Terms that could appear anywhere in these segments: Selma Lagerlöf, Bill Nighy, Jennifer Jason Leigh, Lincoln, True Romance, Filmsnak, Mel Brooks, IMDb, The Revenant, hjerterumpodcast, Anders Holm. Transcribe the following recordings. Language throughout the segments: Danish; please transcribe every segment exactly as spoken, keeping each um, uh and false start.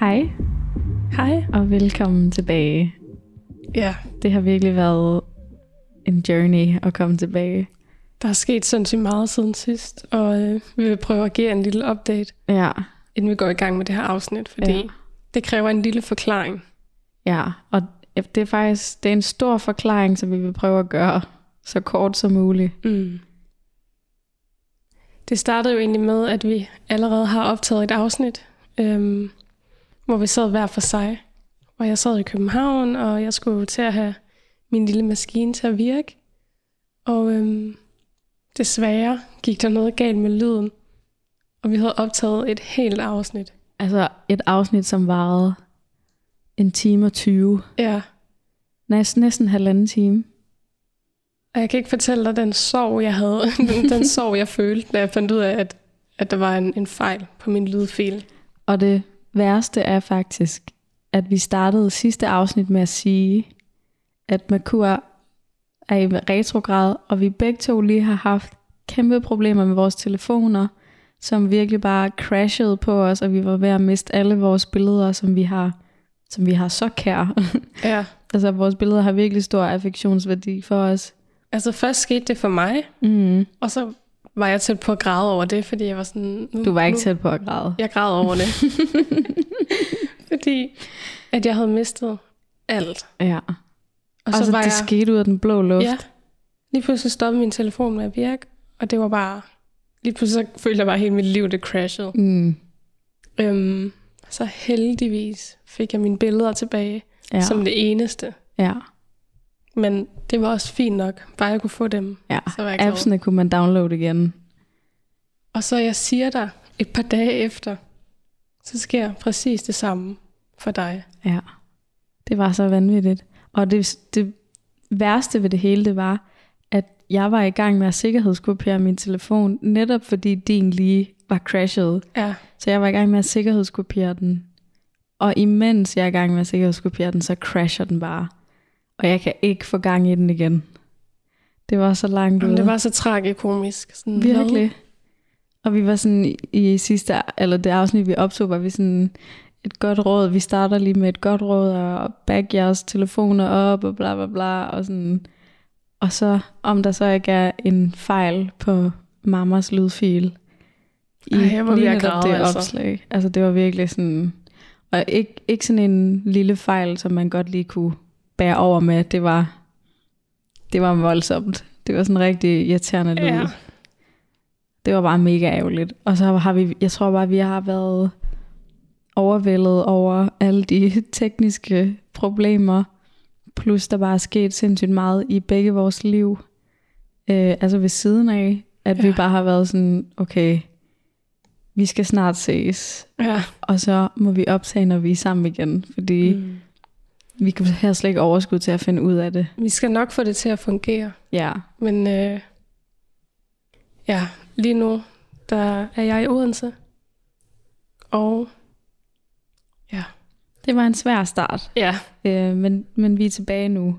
Hej. Hej og velkommen tilbage. Ja. Det har virkelig været en journey at komme tilbage. Der er sket sindssygt meget siden sidst, og øh, vi vil prøve at give en lille update, ja. inden vi går i gang med det her afsnit, fordi ja. det kræver en lille forklaring. Ja, og det er faktisk det er en stor forklaring, som vi vil prøve at gøre så kort som muligt. Mm. Det startede jo egentlig med, at vi allerede har optaget et afsnit, øhm, hvor vi sad hver for sig. Og jeg sad i København, og jeg skulle til at have min lille maskine til at virke. Og øhm, desværre gik der noget galt med lyden. Og vi havde optaget et helt afsnit. Altså et afsnit, som varede en time og tyve. Ja. Næsten, næsten halvanden time. Og jeg kan ikke fortælle dig den sorg, jeg havde. den sorg, jeg følte, da jeg fandt ud af, at, at der var en, en fejl på min lydfil. Og det værste er faktisk, at vi startede sidste afsnit med at sige, at Merkur er i retrograd, og vi begge to lige har haft kæmpe problemer med vores telefoner, som virkelig bare crashede på os, og vi var ved at miste alle vores billeder, som vi har, som vi har så kære. Ja. Altså, vores billeder har virkelig stor affektionsværdi for os. Altså, først skete det for mig, mm. og så var jeg tæt på at græde over det, fordi jeg var sådan... Nu, du var ikke nu, tæt på at græde. Jeg græd over det. Fordi at jeg havde mistet alt. Ja. Og så altså, var det jeg... skete ud af den blå luft. Ja. Lige pludselig stoppede min telefon med at virke, og det var bare... Lige pludselig så følte jeg bare, hele mit liv, det crashede. Mm. Øhm, så heldigvis fik jeg mine billeder tilbage, ja. som det eneste. Ja. Men det var også fint nok, bare jeg kunne få dem. Ja, så var jeg appsene kunne man downloade igen. Og så jeg siger dig, et par dage efter, så sker præcis det samme for dig. Ja, det var så vanvittigt. Og det, det værste ved det hele, det var, at jeg var i gang med at sikkerhedsgruppere min telefon, netop fordi din lige var crashet. Ja. Så jeg var i gang med at sikkerhedsgruppere den. Og imens jeg er i gang med at sikkerhedsgruppere den, så crasher den bare. Og jeg kan ikke få gang i den igen. Det var så langt ude. Det var så tragikomisk. Sådan virkelig. Noget. Og vi var sådan i sidste, eller det afsnit, vi optog, var vi sådan et godt råd. Vi starter lige med et godt råd, og back jeres telefoner op, og bla bla bla, og sådan. Og så, om der så ikke er en fejl på mammas lydfil. I Ej, hvor vi har gravet, altså. Opslag. Altså, det var virkelig sådan, og ikke, ikke sådan en lille fejl, som man godt lige kunne bære over med. Det var, det var voldsomt. Det var sådan rigtig irriterende lyd. Ja. Det var bare mega ærgerligt. Og så har vi, jeg tror bare, vi har været overvældet over alle de tekniske problemer, plus der bare er sket sindssygt meget i begge vores liv. Øh, altså ved siden af, at ja. vi bare har været sådan, okay, vi skal snart ses. Ja. Og så må vi optage, når vi er sammen igen, fordi mm. vi kan her slet ikke overskud til at finde ud af det. Vi skal nok få det til at fungere. Ja. Men øh, ja, lige nu, der er jeg i Odense. Og ja. Det var en svær start. Ja. Øh, men, men vi er tilbage nu.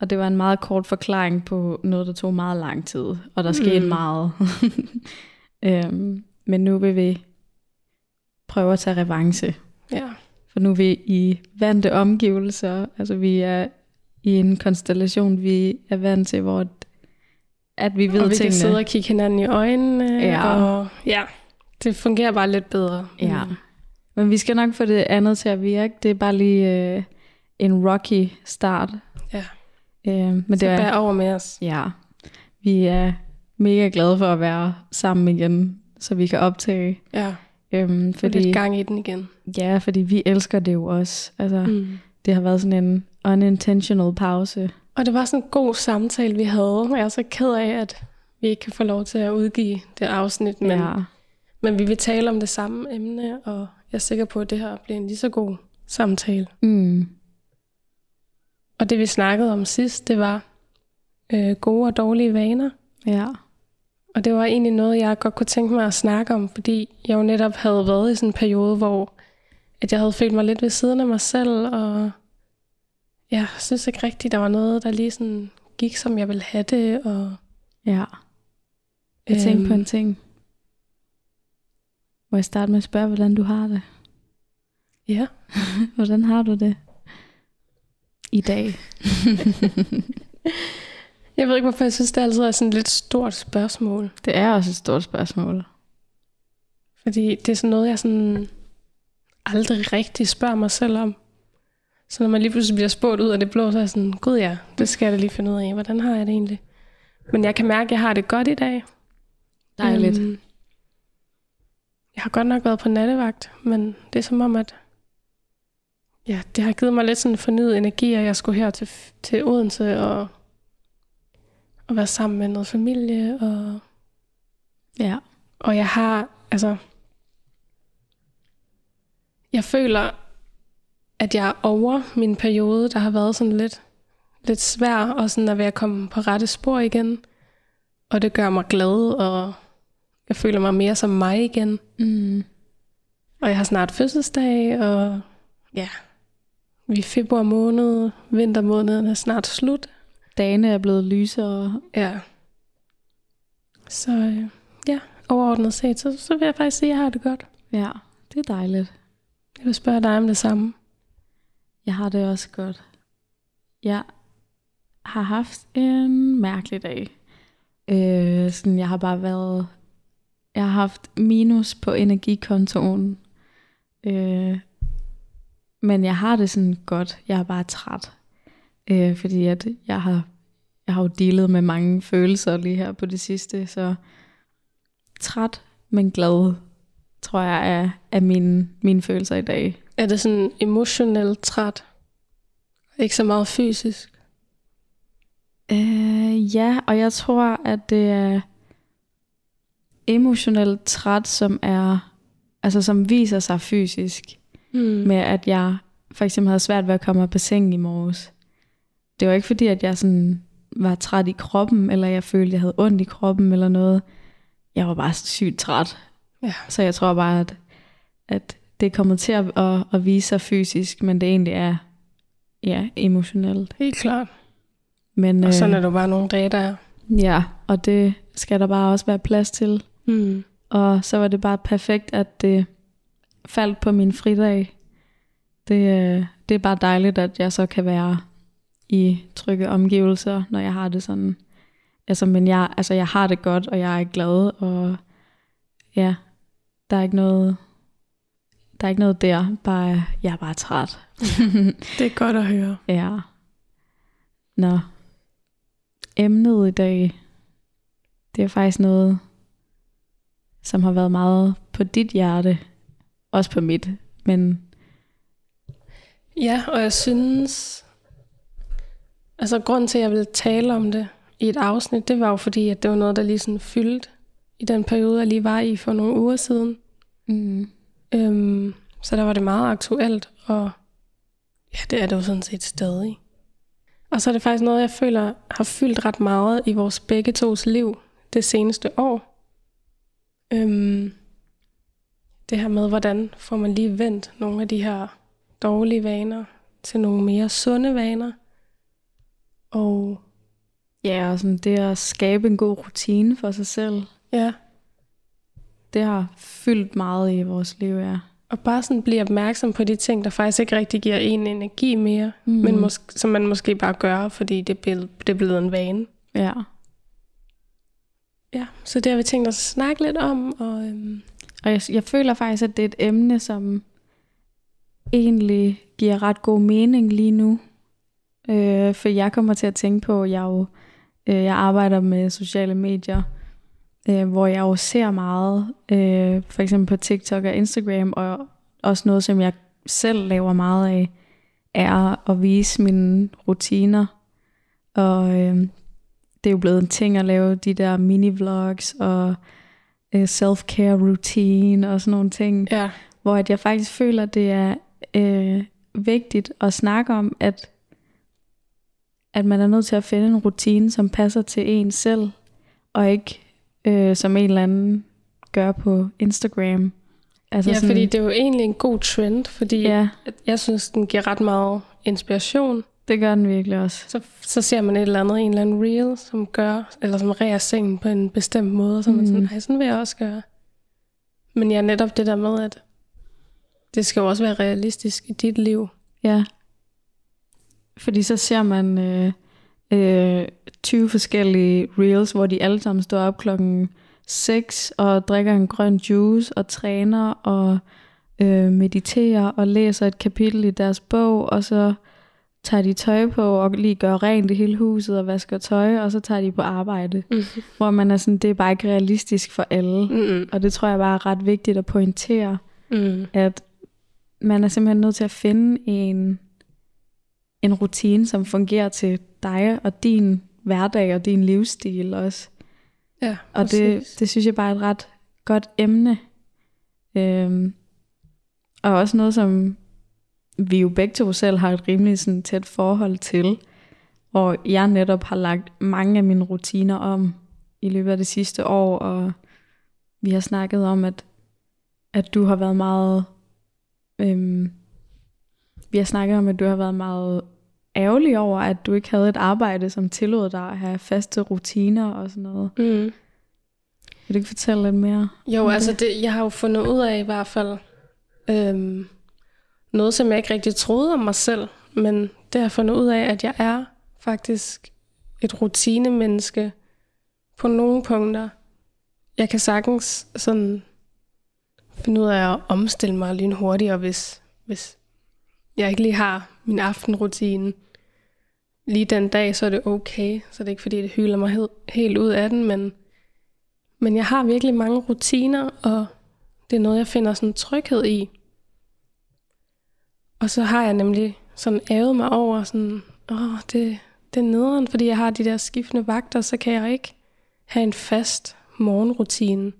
Og det var en meget kort forklaring på noget, der tog meget lang tid. Og der skete mm. meget. øh, men nu vil vi prøve at tage revanche. Ja. For nu er vi i vante omgivelser, altså vi er i en konstellation, vi er vant til, hvor at vi ved tingene. Og vi tingene. kan sidde og kigge hinanden i øjnene, ja. og ja, det fungerer bare lidt bedre. Ja, men vi skal nok få det andet til at virke, det er bare lige øh, en rocky start. Ja, øh, men så det er, bær over med os. Ja, vi er mega glade for at være sammen igen, så vi kan optage. Ja. Øhm, fordi, lidt gang i den igen. Ja, fordi vi elsker det jo også. Altså, mm. det har været sådan en unintentional pause. Og det var sådan en god samtale, vi havde. Jeg er så ked af, at vi ikke kan få lov til at udgive det afsnit. Men, ja. men vi vil tale om det samme emne, og jeg er sikker på, at det her bliver en lige så god samtale. Mm. Og det vi snakkede om sidst, det var, øh, gode og dårlige vaner. Ja. Og det var egentlig noget, jeg godt kunne tænke mig at snakke om, fordi jeg jo netop havde været i sådan en periode, hvor at jeg havde følt mig lidt ved siden af mig selv, og jeg synes ikke rigtigt, der var noget, der lige sådan gik, som jeg ville have det. Og ja. Jeg tænkte øhm, på en ting. Må jeg starte med at spørge, hvordan du har det? Ja. Hvordan har du det i dag? Jeg ved ikke, hvorfor jeg synes, det altid er sådan et lidt stort spørgsmål. Det er også et stort spørgsmål. Fordi det er sådan noget, jeg sådan aldrig rigtig spørger mig selv om. Så når man lige pludselig bliver spurgt ud af det blå, så er jeg sådan, gud ja, det skal jeg da lige finde ud af. Hvordan har jeg det egentlig? Men jeg kan mærke, at jeg har det godt i dag. Dejligt. Um, jeg har godt nok været på nattevagt, men det er som om, at ja, det har givet mig lidt sådan fornyet energi, at jeg skulle her til, til Odense og og være sammen med noget familie, og ja. Og jeg har, altså, jeg føler, at jeg er over min periode, der har været sådan lidt, lidt svær, og sådan at være kommet på rette spor igen, og det gør mig glad, og jeg føler mig mere som mig igen. Mm. Og jeg har snart fødselsdag, og ja, vi er februar måned, vintermåneden er snart slut. Dagene er blevet lysere. Ja. Så øh, ja, overordnet set, så, så vil jeg faktisk sige, at jeg har det godt. Ja, det er dejligt. Jeg vil spørge dig om det samme. Jeg har det også godt. Jeg har haft en mærkelig dag. Øh, sådan, jeg har bare været... Jeg har haft minus på energikontoen. Øh, men jeg har det sådan godt. Jeg er bare træt. Øh, fordi at jeg har jeg har jo dealet med mange følelser lige her på det sidste, så træt, men glad, tror jeg, er, er mine, mine følelser i dag. Er det sådan emotionelt træt? Ikke så meget fysisk? Øh, ja, og jeg tror, at det er emotionelt træt, som er altså som viser sig fysisk. Mm. Med at jeg for eksempel havde svært ved at komme op på sengen i morges. Det var ikke fordi, at jeg sådan var træt i kroppen, eller jeg følte, at jeg havde ondt i kroppen eller noget. Jeg var bare sygt træt. Ja. Så jeg tror bare, at, at det er kommet til at, at, at vise sig fysisk, men det egentlig er ja, emotionelt. Helt klart. Men, og sådan øh, er der bare nogle dage, der er. Ja, og det skal der bare også være plads til. Mm. Og så var det bare perfekt, at det faldt på min fridag. Det, det er bare dejligt, at jeg så kan være i trygge omgivelser, når jeg har det sådan. Altså, men jeg, altså, jeg har det godt, og jeg er glad, og ja, der er ikke noget, der er ikke noget der, bare, jeg er bare træt. Det er godt at høre. Ja. Nå. Emnet i dag, det er faktisk noget, som har været meget på dit hjerte, også på mit, men... Ja, og jeg synes... Altså, grunden til, at jeg ville tale om det i et afsnit, det var jo fordi, at det var noget, der lige sådan fyldte i den periode, jeg lige var i for nogle uger siden. Mm. Øhm, så der var det meget aktuelt, og ja, det er det jo sådan set stadig. Og så er det faktisk noget, jeg føler har fyldt ret meget i vores begge tos liv det seneste år. Øhm, det her med, hvordan får man lige vendt nogle af de her dårlige vaner til nogle mere sunde vaner. Og ja, og sådan det at skabe en god rutine for sig selv. Ja. Det har fyldt meget i vores liv, ja. Og bare sådan blive opmærksom på de ting, der faktisk ikke rigtig giver en energi mere, mm. men mås- som man måske bare gør, fordi det, be- det er blevet en vane. Ja. Ja, så det har vi tænkt os at snakke lidt om. Og, øhm. og jeg, jeg føler faktisk, at det er et emne, som egentlig giver ret god mening lige nu. Øh, for jeg kommer til at tænke på, at jeg, jo, øh, jeg arbejder med sociale medier, øh, hvor jeg jo ser meget, øh, for eksempel på TikTok og Instagram, og også noget, som jeg selv laver meget af, er at vise mine rutiner. Og øh, det er jo blevet en ting at lave de der mini-vlogs og øh, self-care routine og sådan nogle ting, ja. Hvor at jeg faktisk føler, at det er øh, vigtigt at snakke om, at at man er nødt til at finde en rutine, som passer til en selv, og ikke øh, som en eller anden gør på Instagram. Altså ja, sådan, fordi det er jo egentlig en god trend, fordi ja. jeg, jeg synes, den giver ret meget inspiration. Det gør den virkelig også. Så, så ser man et eller andet, en eller anden reel, som gør, eller som reger sengen på en bestemt måde, så mm. man sådan, ej, sådan vil jeg også gøre. Men ja, netop det der med, at det skal jo også være realistisk i dit liv. Ja. Fordi så ser man øh, øh, tyve forskellige reels, hvor de alle sammen står op klokken seks og drikker en grøn juice og træner og øh, mediterer og læser et kapitel i deres bog, og så tager de tøj på og lige gør rent i hele huset og vasker tøj, og så tager de på arbejde. Mm. Hvor man er sådan, det er bare ikke realistisk for alle. Mm. Og det tror jeg bare er ret vigtigt at pointere, mm. at man er simpelthen nødt til at finde en, en rutine, som fungerer til dig og din hverdag og din livsstil også. Ja, og det, det synes jeg bare er et ret godt emne. Øhm, og også noget, som vi jo begge to selv har et rimelig sådan, tæt forhold til, hvor jeg netop har lagt mange af mine rutiner om i løbet af det sidste år, og vi har snakket om, at, at du har været meget... Øhm, vi har snakket om, at du har været meget ærgerlig over, at du ikke havde et arbejde, som tillod dig at have faste rutiner og sådan noget. Mm. Vil du ikke fortælle lidt mere? Jo, altså det? Det, jeg har jo fundet ud af i hvert fald øhm, noget, som jeg ikke rigtig troede om mig selv, men det har jeg fundet ud af, at jeg er faktisk et rutinemenneske på nogle punkter. Jeg kan sagtens sådan finde ud af at omstille mig lynhurtigt, og hvis, hvis jeg ikke lige har min aftenrutine lige den dag, så er det okay. Så det er ikke fordi, det hylder mig he- helt ud af den, men, men jeg har virkelig mange rutiner, og det er noget, jeg finder sådan tryghed i. Og så har jeg nemlig sådan ævet mig over, sådan, åh, det, det er nederen, fordi jeg har de der skiftende vagter, så kan jeg ikke have en fast morgenrutine.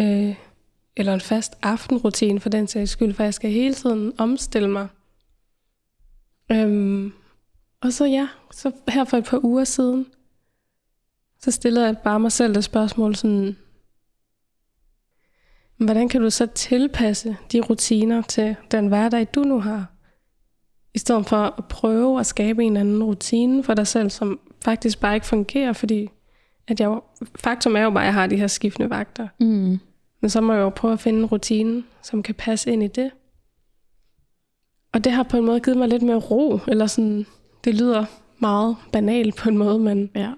Øh, eller en fast aftenrutine for den sags skyld, for jeg skal hele tiden omstille mig. Øhm, og så ja, så her for et par uger siden, så stillede jeg bare mig selv det spørgsmål, sådan, hvordan kan du så tilpasse de rutiner til den hverdag, du nu har? I stedet for at prøve at skabe en anden rutine for dig selv, som faktisk bare ikke fungerer, fordi at jeg, faktum er jo bare, at jeg har de her skiftende vagter. Mm. Men så må jeg jo prøve at finde en rutine, som kan passe ind i det. Og det har på en måde givet mig lidt mere ro, eller sådan, det lyder meget banalt på en måde, men ja.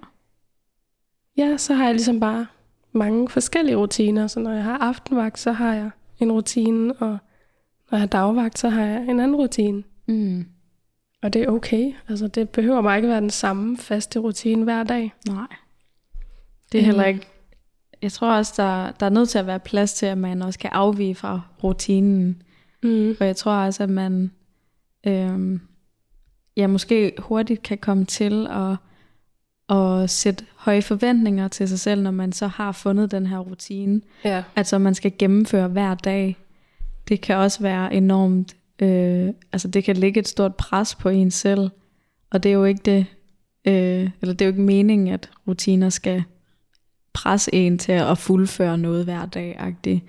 Ja, så har jeg ligesom bare mange forskellige rutiner, så når jeg har aftenvagt, så har jeg en rutine, og når jeg har dagvagt, så har jeg en anden rutine. Mm. Og det er okay, altså det behøver bare ikke være den samme faste rutine hver dag. Nej, det er heller ikke. Jeg tror også, der, der er nødt til at være plads til, at man også kan afvige fra rutinen. Mm. For jeg tror også, at man øhm, ja, måske hurtigt kan komme til at, at sætte høje forventninger til sig selv, når man så har fundet den her rutine. Yeah. Altså, man skal gennemføre hver dag. Det kan også være enormt... Øh, altså, det kan lægge et stort pres på en selv. Og det er jo ikke det... Øh, eller det er jo ikke meningen, at rutiner skal... pres en til at fuldføre noget hver dag-agtigt.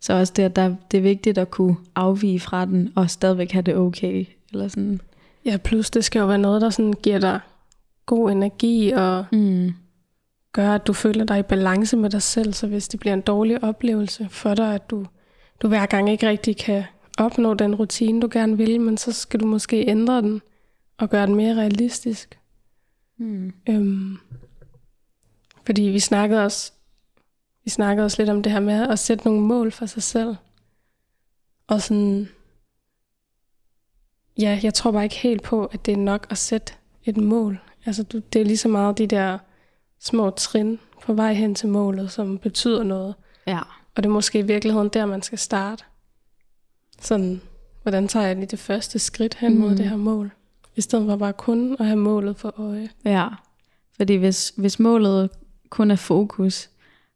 Så også det, at der, det er vigtigt at kunne afvige fra den, og stadigvæk have det okay. Eller sådan. Ja, plus det skal jo være noget, der sådan giver dig god energi, og mm. gør, at du føler dig i balance med dig selv, så hvis det bliver en dårlig oplevelse for dig, at du, du hver gang ikke rigtig kan opnå den rutine, du gerne vil, men så skal du måske ændre den, og gøre den mere realistisk. Mm. Øhm. Fordi vi snakkede, også, vi snakkede også lidt om det her med at sætte nogle mål for sig selv. Og sådan, ja, jeg tror bare ikke helt på, at det er nok at sætte et mål. Altså du, det er lige så meget de der små trin på vej hen til målet, som betyder noget. Ja. Og det er måske i virkeligheden der, man skal starte. Sådan, hvordan tager jeg lige det første skridt hen mod mm. det her mål? I stedet for bare kun at have målet for øje. Ja, fordi hvis, hvis målet... kun af fokus,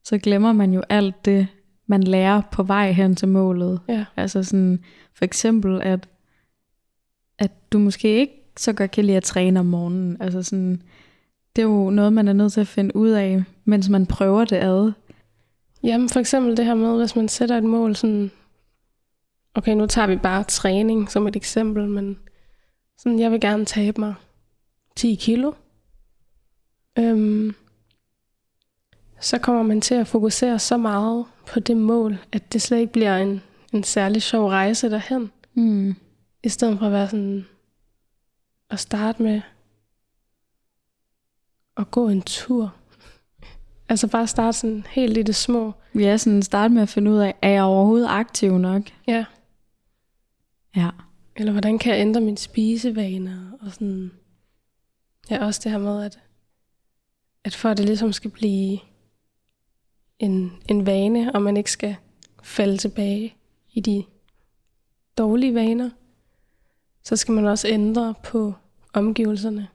så glemmer man jo alt det, man lærer på vej hen til målet. Ja. Altså sådan, for eksempel, at, at du måske ikke så godt kan lide at træne om morgenen. Altså sådan, det er jo noget, man er nødt til at finde ud af, mens man prøver det ad. Jamen for eksempel det her med, hvis man sætter et mål sådan, okay, nu tager vi bare træning som et eksempel, men sådan, jeg vil gerne tabe mig ti kilo. Øhm, så kommer man til at fokusere så meget på det mål, at det slet ikke bliver en, en særlig sjov rejse derhen. Mm. I stedet for at være sådan, at starte med at gå en tur. Altså bare starte sådan helt i det små. Ja, sådan starte med at finde ud af, er jeg overhovedet aktiv nok? Ja. Ja. Eller hvordan kan jeg ændre mine spisevaner? Og sådan, ja, også det her med, at, at for at det ligesom skal blive en, en vane, og man ikke skal falde tilbage i de dårlige vaner, så skal man også ændre på omgivelserne.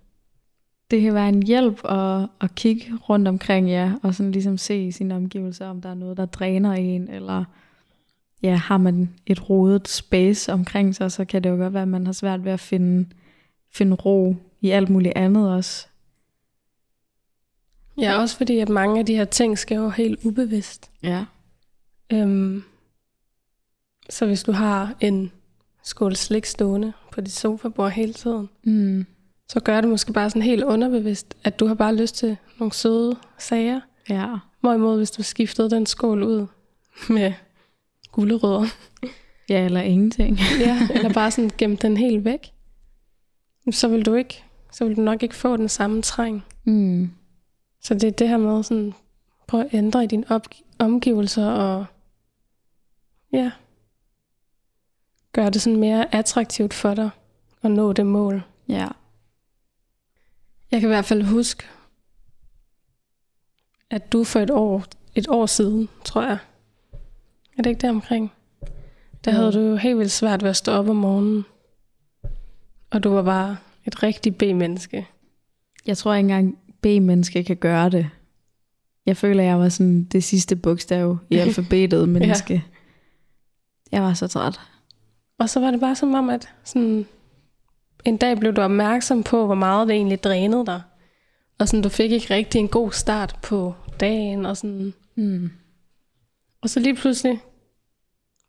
Det kan være en hjælp at, at kigge rundt omkring jer, ja, og sådan ligesom se i sine omgivelser, om der er noget, der dræner en, eller ja, har man et rodet space omkring sig, så kan det jo godt være, at man har svært ved at finde, finde ro i alt muligt andet også. Ja, også fordi at mange af de her ting skal jo helt ubevidst. Ja. Øhm, så hvis du har en skål slik stående på dit sofabord hele tiden, mm. så gør det måske bare sådan helt underbevidst, at du har bare lyst til nogle søde sager. Ja. Hvorimod hvis du skiftede den skål ud med gulerødder. Ja, eller ingenting. Ja, eller bare sådan gemt den helt væk. Så vil du ikke, så vil du nok ikke få den samme træng. Mm. Så det er det her med sådan, prøv at ændre i dine opg- omgivelser og ja, gør det sådan mere attraktivt for dig at nå det mål. Ja. Jeg kan i hvert fald huske, at du for et år, et år siden, tror jeg, er det ikke der omkring? Der havde du jo helt vildt svært ved at stå op om morgenen. Og du var bare et rigtigt B-menneske. Jeg tror ikke engang, B-menneske kan gøre det. Jeg føler, jeg var sådan det sidste bogstav i alfabetet menneske. Ja. Jeg var så træt. Og så var det bare som om, at sådan, en dag blev du opmærksom på, hvor meget det egentlig drænede dig. Og sådan, du fik ikke rigtig en god start på dagen. Og, sådan. Mm. Og så lige pludselig,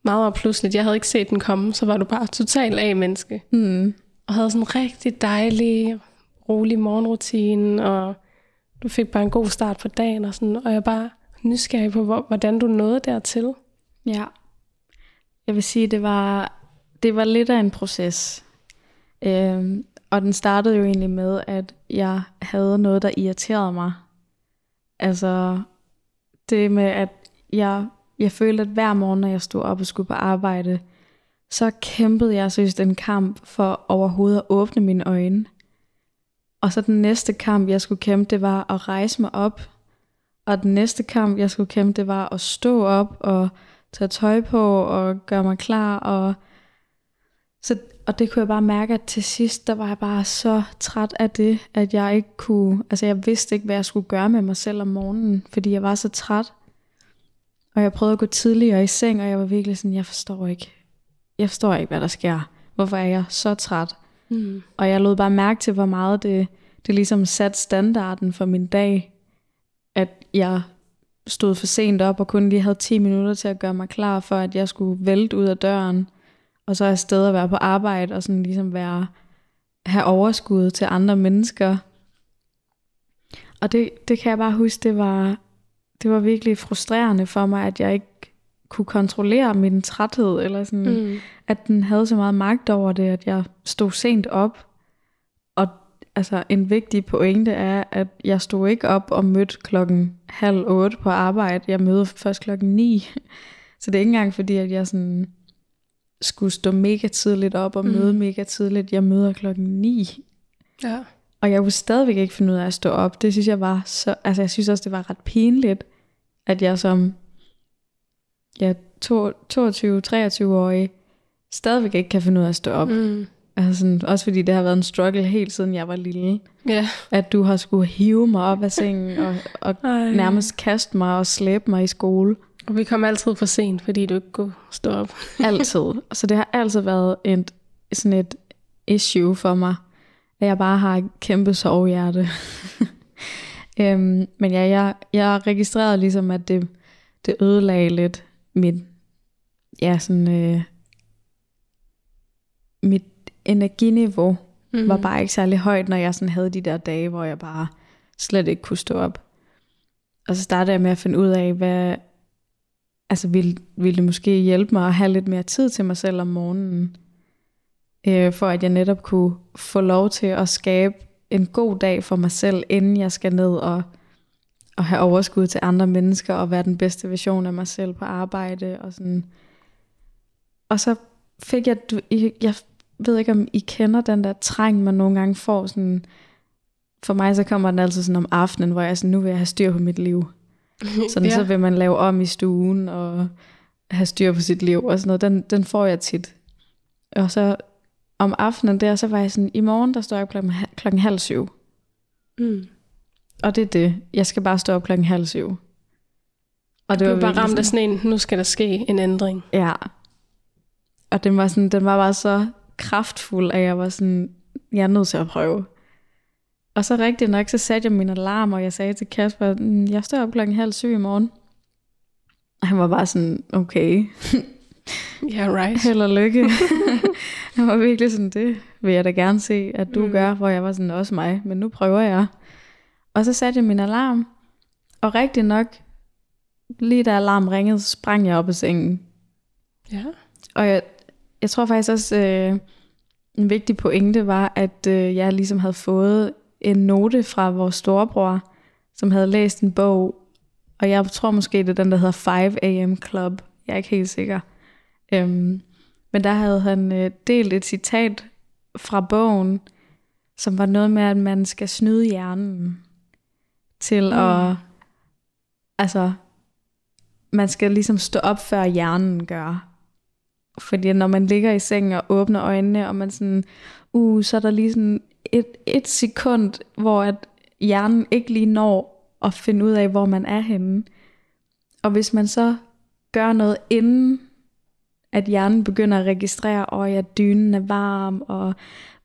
meget og pludseligt, jeg havde ikke set den komme, så var du bare totalt A-menneske. Mm. Og havde sådan en rigtig dejlig, rolig morgenrutine, og du fik bare en god start på dagen. Og, sådan, og jeg er bare nysgerrig på, hvordan du nåede dertil. Ja, jeg vil sige, det var, det var lidt af en proces. Øhm, og den startede jo egentlig med, at jeg havde noget, der irriterede mig. Altså det med, at jeg, jeg følte, at hver morgen, når jeg stod op og skulle på arbejde, så kæmpede jeg seriøst en kamp for overhovedet at åbne mine øjne. Og så den næste kamp, jeg skulle kæmpe, det var at rejse mig op. Og den næste kamp, jeg skulle kæmpe, det var at stå op og tage tøj på og gøre mig klar. Og, så, og det kunne jeg bare mærke, at til sidst, der var jeg bare så træt af det, at jeg ikke kunne, altså jeg vidste ikke, hvad jeg skulle gøre med mig selv om morgenen, fordi jeg var så træt. Og jeg prøvede at gå tidligere i seng, og jeg var virkelig sådan, jeg forstår ikke. Jeg forstår ikke, hvad der sker. Hvorfor er jeg så træt? Mm. Og jeg lod bare mærke til, hvor meget det, det ligesom satte standarden for min dag. At jeg stod for sent op og kun lige havde ti minutter til at gøre mig klar for, at jeg skulle vælte ud af døren. Og så afsted at være på arbejde og sådan ligesom være, have overskud til andre mennesker. Og det, det kan jeg bare huske, det var... Det var virkelig frustrerende for mig, at jeg ikke kunne kontrollere min træthed, eller sådan, mm. at den havde så meget magt over det, at jeg stod sent op. Og altså, en vigtig pointe er, at jeg stod ikke op og mødte klokken halv otte på arbejde. Jeg mødte først klokken ni. Så det er ikke engang fordi, at jeg sådan skulle stå mega tidligt op og møde mm. mega tidligt. Jeg møder klokken ni. Ja. Og jeg kunne stadigvæk ikke finde ud af at stå op. Det synes jeg var så... Altså jeg synes også, det var ret pinligt, at jeg som ja, toogtyve-treogtyve-årig stadigvæk ikke kan finde ud af at stå op. Mm. Altså sådan, også fordi det har været en struggle helt siden jeg var lille. Yeah. At du har skulle hive mig op af sengen og, og nærmest kaste mig og slæbe mig i skole. Og vi kom altid for sent, fordi du ikke kunne stå op. Altid. Så det har altid været et, sådan et issue for mig. at jeg bare har kæmpe sovehjerte. øhm, men ja, jeg, jeg registrerede ligesom, at det, det ødelagde lidt mit, ja, sådan, øh, mit energiniveau mm-hmm. var bare ikke særlig højt, når jeg sådan havde de der dage, hvor jeg bare slet ikke kunne stå op. Og så startede jeg med at finde ud af, hvad, altså ville, ville det måske hjælpe mig at have lidt mere tid til mig selv om morgenen, øh, for at jeg netop kunne få lov til at skabe en god dag for mig selv, inden jeg skal ned og, og have overskud til andre mennesker, og være den bedste version af mig selv på arbejde. Og sådan. Og så fik jeg, jeg ved ikke om I kender den der træng, man nogle gange får sådan, for mig så kommer den altid sådan om aftenen, hvor jeg sådan, nu vil jeg have styr på mit liv. Sådan, ja. Så vil man lave om i stuen og have styr på sit liv og sådan noget. Den, den får jeg tit. Og så om aftenen der, så var jeg sådan, i morgen der står jeg op klokken, klokken halv syv. Mm. Og det er det. Jeg skal bare stå op klokken halv syv. Og det du var bare ramt sådan, af sådan en, nu skal der ske en ændring. Ja. Og den var, sådan, den var bare så kraftfuld, at jeg var sådan, jeg er nødt til at prøve. Og så rigtigt nok, så satte jeg min alarm, og jeg sagde til Kasper, jeg står op klokken halv syv i morgen. Og han var bare sådan, okay. Ja, yeah, right. Held og lykke. Han var virkelig sådan, det vil jeg da gerne se, at du mm. gør, hvor jeg var sådan, også mig, men nu prøver jeg. Og så satte jeg min alarm, og rigtigt nok, lige da alarm ringede, sprang jeg op af sengen. Ja. Yeah. Og jeg, jeg tror faktisk også, øh, en vigtig pointe var, at øh, jeg ligesom havde fået en note fra vores storebror, som havde læst en bog, og jeg tror måske, det er den, der hedder five a.m. Club. Jeg er ikke helt sikker. Øhm, men der havde han øh, delt et citat fra bogen, som var noget med, at man skal snyde hjernen til mm. at... Altså, man skal ligesom stå op, før hjernen gør. Fordi når man ligger i sengen og åbner øjnene, og man sådan... Uh, så er der lige sådan... Et, et sekund, hvor at hjernen ikke lige når at finde ud af, hvor man er henne. Og hvis man så gør noget, inden at hjernen begynder at registrere, og at dynen er varm, og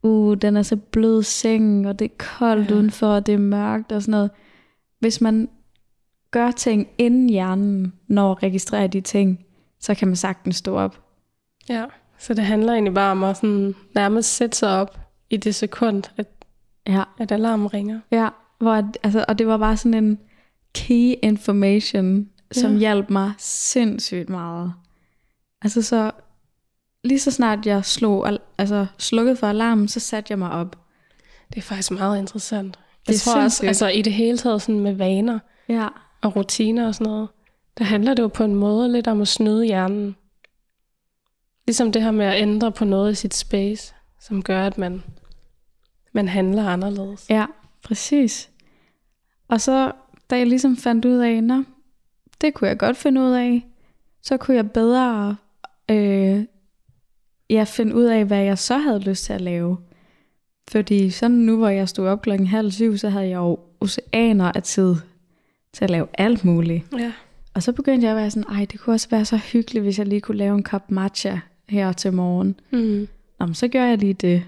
uh, den er så blød sengen, og det er koldt ja. Udenfor, og det er mørkt og sådan noget. Hvis man gør ting, inden hjernen når at registrere de ting, så kan man sagtens stå op. Ja, så det handler egentlig bare om at sådan nærmest sætte sig op i det sekund, at, ja. At alarmen ringer. Ja, hvor, altså, og det var bare sådan en key information, som ja. Hjalp mig sindssygt meget. Altså så, lige så snart jeg slog, altså, slukkede for alarmen, så satte jeg mig op. Det er faktisk meget interessant. Jeg det tror sindssygt. Også, altså i det hele taget sådan med vaner ja. Og rutiner og sådan noget, der handler det jo på en måde lidt om at snyde hjernen. Ligesom det her med at ændre på noget i sit space, som gør, at man, man handler anderledes. Ja, præcis. Og så, da jeg ligesom fandt ud af, nå, det kunne jeg godt finde ud af, så kunne jeg bedre øh, ja, finde ud af, hvad jeg så havde lyst til at lave. Fordi sådan nu, hvor jeg stod op klokken halv syv, så havde jeg jo oceaner af tid til at lave alt muligt. Ja. Og så begyndte jeg at være sådan, ej, det kunne også være så hyggeligt, hvis jeg lige kunne lave en kop matcha her til morgen. Mm. Nå, så gør jeg lige det.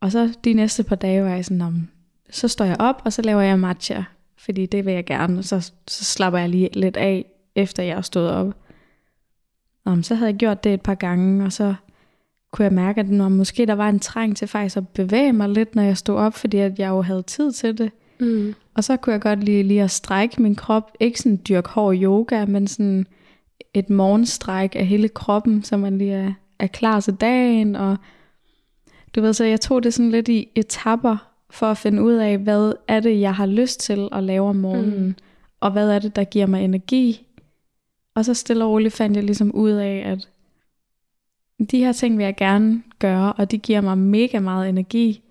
Og så de næste par dage var jeg sådan, så står jeg op, og så laver jeg matcha. Fordi det vil jeg gerne. Så, så slapper jeg lige lidt af, efter jeg er stået op. Nå, så havde jeg gjort det et par gange, og så kunne jeg mærke, at nå, måske der var en trang til faktisk at bevæge mig lidt, når jeg stod op, fordi at jeg jo havde tid til det. Mm. Og så kunne jeg godt lide lige at strække min krop. Ikke sådan dyrke hård yoga, men sådan et morgenstræk af hele kroppen, så man lige er... er klar til dagen, og du ved, så jeg tog det sådan lidt i etapper, for at finde ud af, hvad er det, jeg har lyst til at lave om morgenen, mm. og hvad er det, der giver mig energi, og så stille og roligt fandt jeg ligesom ud af, at de her ting vil jeg gerne gøre, og de giver mig mega meget energi.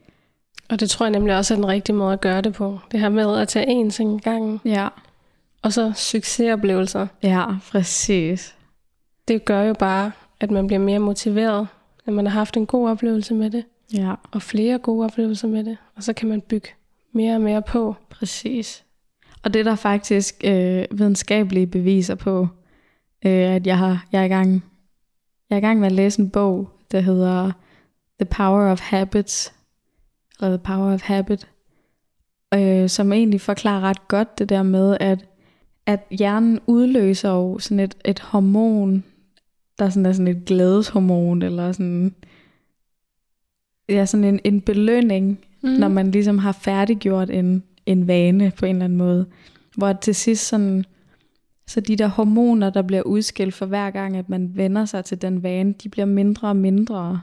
Og det tror jeg nemlig også er den rigtige måde at gøre det på, det her med at tage én ting ad gangen, ja. Og så succesoplevelser. Ja, præcis. Det gør jo bare, at man bliver mere motiveret, når man har haft en god oplevelse med det, ja. Og flere gode oplevelser med det, og så kan man bygge mere og mere på. Præcis. Og det er der faktisk øh, videnskabelige beviser på, øh, at jeg, har, jeg, er i gang, jeg er i gang med at læse en bog, der hedder The Power of Habits, og The Power of Habit, øh, som egentlig forklarer ret godt det der med, at, at hjernen udløser jo sådan et, et hormon, der sådan er sådan et glædeshormon, eller sådan, ja, sådan en, en belønning, mm. når man ligesom har færdiggjort en, en vane på en eller anden måde. Hvor til sidst sådan, så de der hormoner, der bliver udskilt for hver gang, at man vender sig til den vane, de bliver mindre og mindre.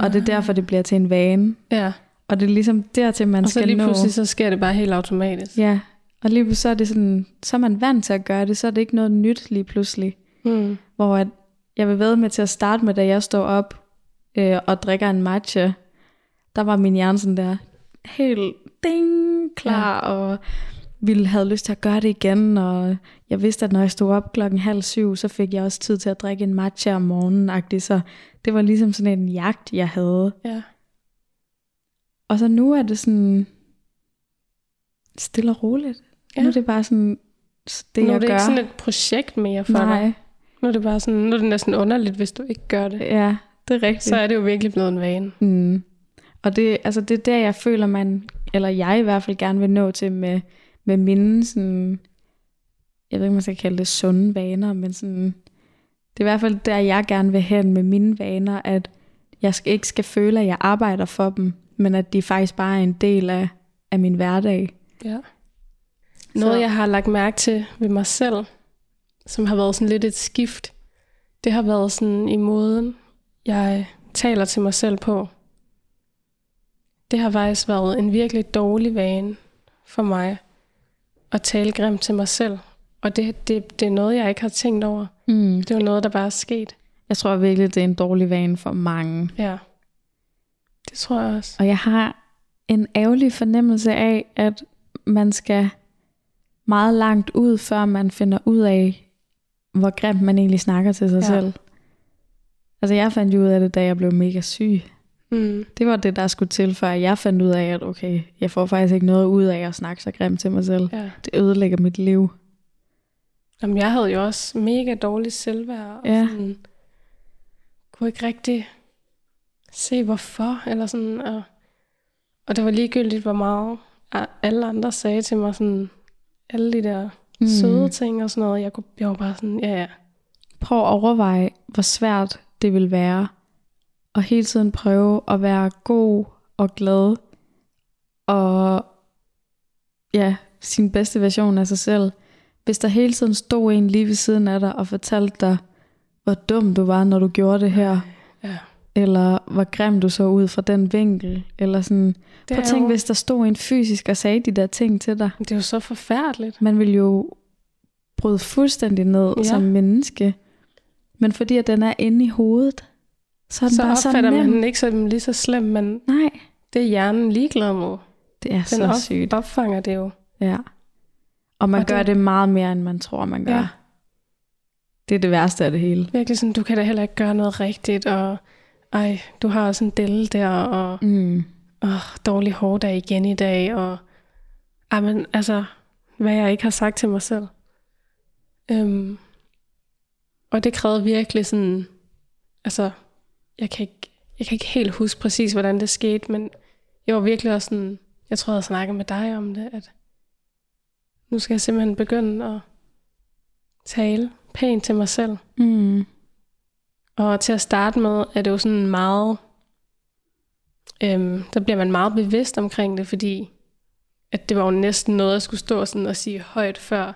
Og det er derfor, det bliver til en vane. Ja. Og det er ligesom dertil, man skal nå. Og så lige pludselig, så sker det bare helt automatisk. Ja, og lige pludselig så er det sådan, så er man vant til at gøre det, så er det ikke noget nyt lige pludselig. Mm. Hvor at, jeg vil vædde med til at starte med, da jeg står op øh, og drikker en matcha, der var min hjerne sådan der, helt ding, klar, ja. Og ville have lyst til at gøre det igen, og jeg vidste, at når jeg stod op klokken halv syv, så fik jeg også tid til at drikke en matcha om morgenen, så det var ligesom sådan en jagt, jeg havde. Ja. Og så nu er det sådan stille og roligt. Ja. Nu er det bare sådan, det jeg gør. Nu er det gør. Ikke sådan et projekt mere for Nej. Dig. Nu er det bare sådan, nu er det næsten underligt, hvis du ikke gør det. Ja, det er rigtigt. Så er det jo virkelig blevet en vane. Mm. Og det, altså det er der, jeg føler, man, eller jeg i hvert fald gerne vil nå til med, med mine sådan, jeg ved ikke, man skal kalde det sunde vaner, men sådan, det er i hvert fald der, jeg gerne vil hen med mine vaner, at jeg ikke skal føle, at jeg arbejder for dem, men at de faktisk bare er en del af, af min hverdag. Ja. Noget, Så. jeg har lagt mærke til ved mig selv, som har været sådan lidt et skift, det har været sådan i måden, jeg taler til mig selv på. Det har faktisk været en virkelig dårlig vane for mig, at tale grimt til mig selv. Og det, det, det er noget, jeg ikke har tænkt over. Mm. Det er jo noget, der bare er sket. Jeg tror virkelig, det er en dårlig vane for mange. Ja, det tror jeg også. Og jeg har en ærgerlig fornemmelse af, at man skal meget langt ud, før man finder ud af, hvor grimt man egentlig snakker til sig ja. selv. Altså jeg fandt jo ud af det, da jeg blev mega syg. Mm. Det var det, der skulle til, før jeg fandt ud af, at okay, jeg får faktisk ikke noget ud af at snakke så grimt til mig selv. Ja. Det ødelægger mit liv. Jamen, jeg havde jo også mega dårligt selvværd, og ja. sådan, kunne ikke rigtig se hvorfor, eller sådan, og, og det var ligegyldigt, hvor meget alle andre sagde til mig, sådan, alle de der mm. søde ting og sådan noget, jeg, kunne, jeg var bare sådan, ja ja. Prøv at overveje, hvor svært det ville være, og hele tiden prøve at være god og glad, og ja, sin bedste version af sig selv. Hvis der hele tiden stod en lige ved siden af dig og fortalte dig, hvor dum du var, når du gjorde det her, ja. eller hvor grim du så ud fra den vinkel, eller sådan. Prøv at tænk, jo... hvis der stod en fysisk og sagde de der ting til dig. Det er jo så forfærdeligt. Man vil jo bryde fuldstændig ned ja. som menneske. Men fordi at den er inde i hovedet, så er den så bare så nem. Så opfatter man den ikke som lige så slem, men Nej. det er hjernen ligeglad med. Det er den så op- sygt. Den opfanger det jo. Ja. Og man og gør det... det meget mere, end man tror, man gør. Ja. Det er det værste af det hele. Virkelig sådan, du kan da heller ikke gøre noget rigtigt, og ej, du har også en del der, og mm. åh, dårlig hårdag igen i dag, og ej, men altså, hvad jeg ikke har sagt til mig selv. Øhm, og det krævede virkelig sådan, altså, jeg kan, ikke, jeg kan ikke helt huske præcis, hvordan det skete, men jeg var virkelig også sådan, jeg tror, jeg snakkede med dig om det, at nu skal jeg simpelthen begynde at tale pænt til mig selv. Mm. Og til at starte med, er det jo sådan meget... Øhm, der bliver man meget bevidst omkring det, fordi at det var jo næsten noget, jeg skulle stå sådan og sige højt før,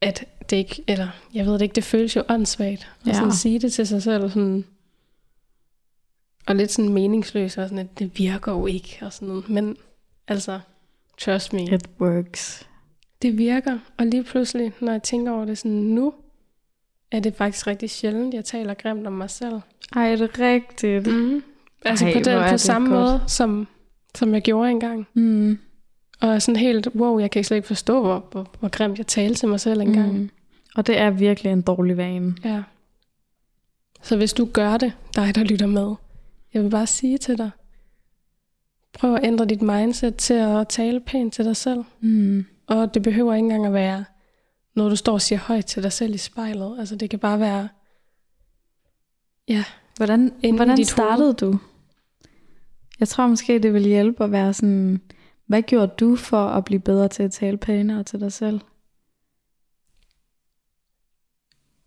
at det ikke... Eller, jeg ved det ikke, det føles jo åndssvagt at ja. sådan sige det til sig selv. Og, sådan, og lidt sådan meningsløs, og sådan, at det virker jo ikke, og sådan noget. Men altså... Trust me. It works. Det virker, og lige pludselig, når jeg tænker over det sådan nu, er det faktisk rigtig sjældent, jeg taler grimt om mig selv. Ej, er det rigtigt? Mm-hmm. Altså Ej, på, den, på samme godt. måde, som, som jeg gjorde engang. Mm. Og sådan helt, wow, jeg kan slet ikke forstå, hvor, hvor, hvor grimt jeg talte til mig selv engang. Mm. Og det er virkelig en dårlig vane. Ja. Så hvis du gør det, dig der lytter med, jeg vil bare sige til dig, prøv at ændre dit mindset til at tale pænt til dig selv. Mm. Og det behøver ikke engang at være noget, du står og siger højt til dig selv i spejlet. Altså det kan bare være... Ja. Hvordan, hvordan startede hoved. du? Jeg tror måske, det vil hjælpe at være sådan, hvad gjorde du for at blive bedre til at tale pænere til dig selv?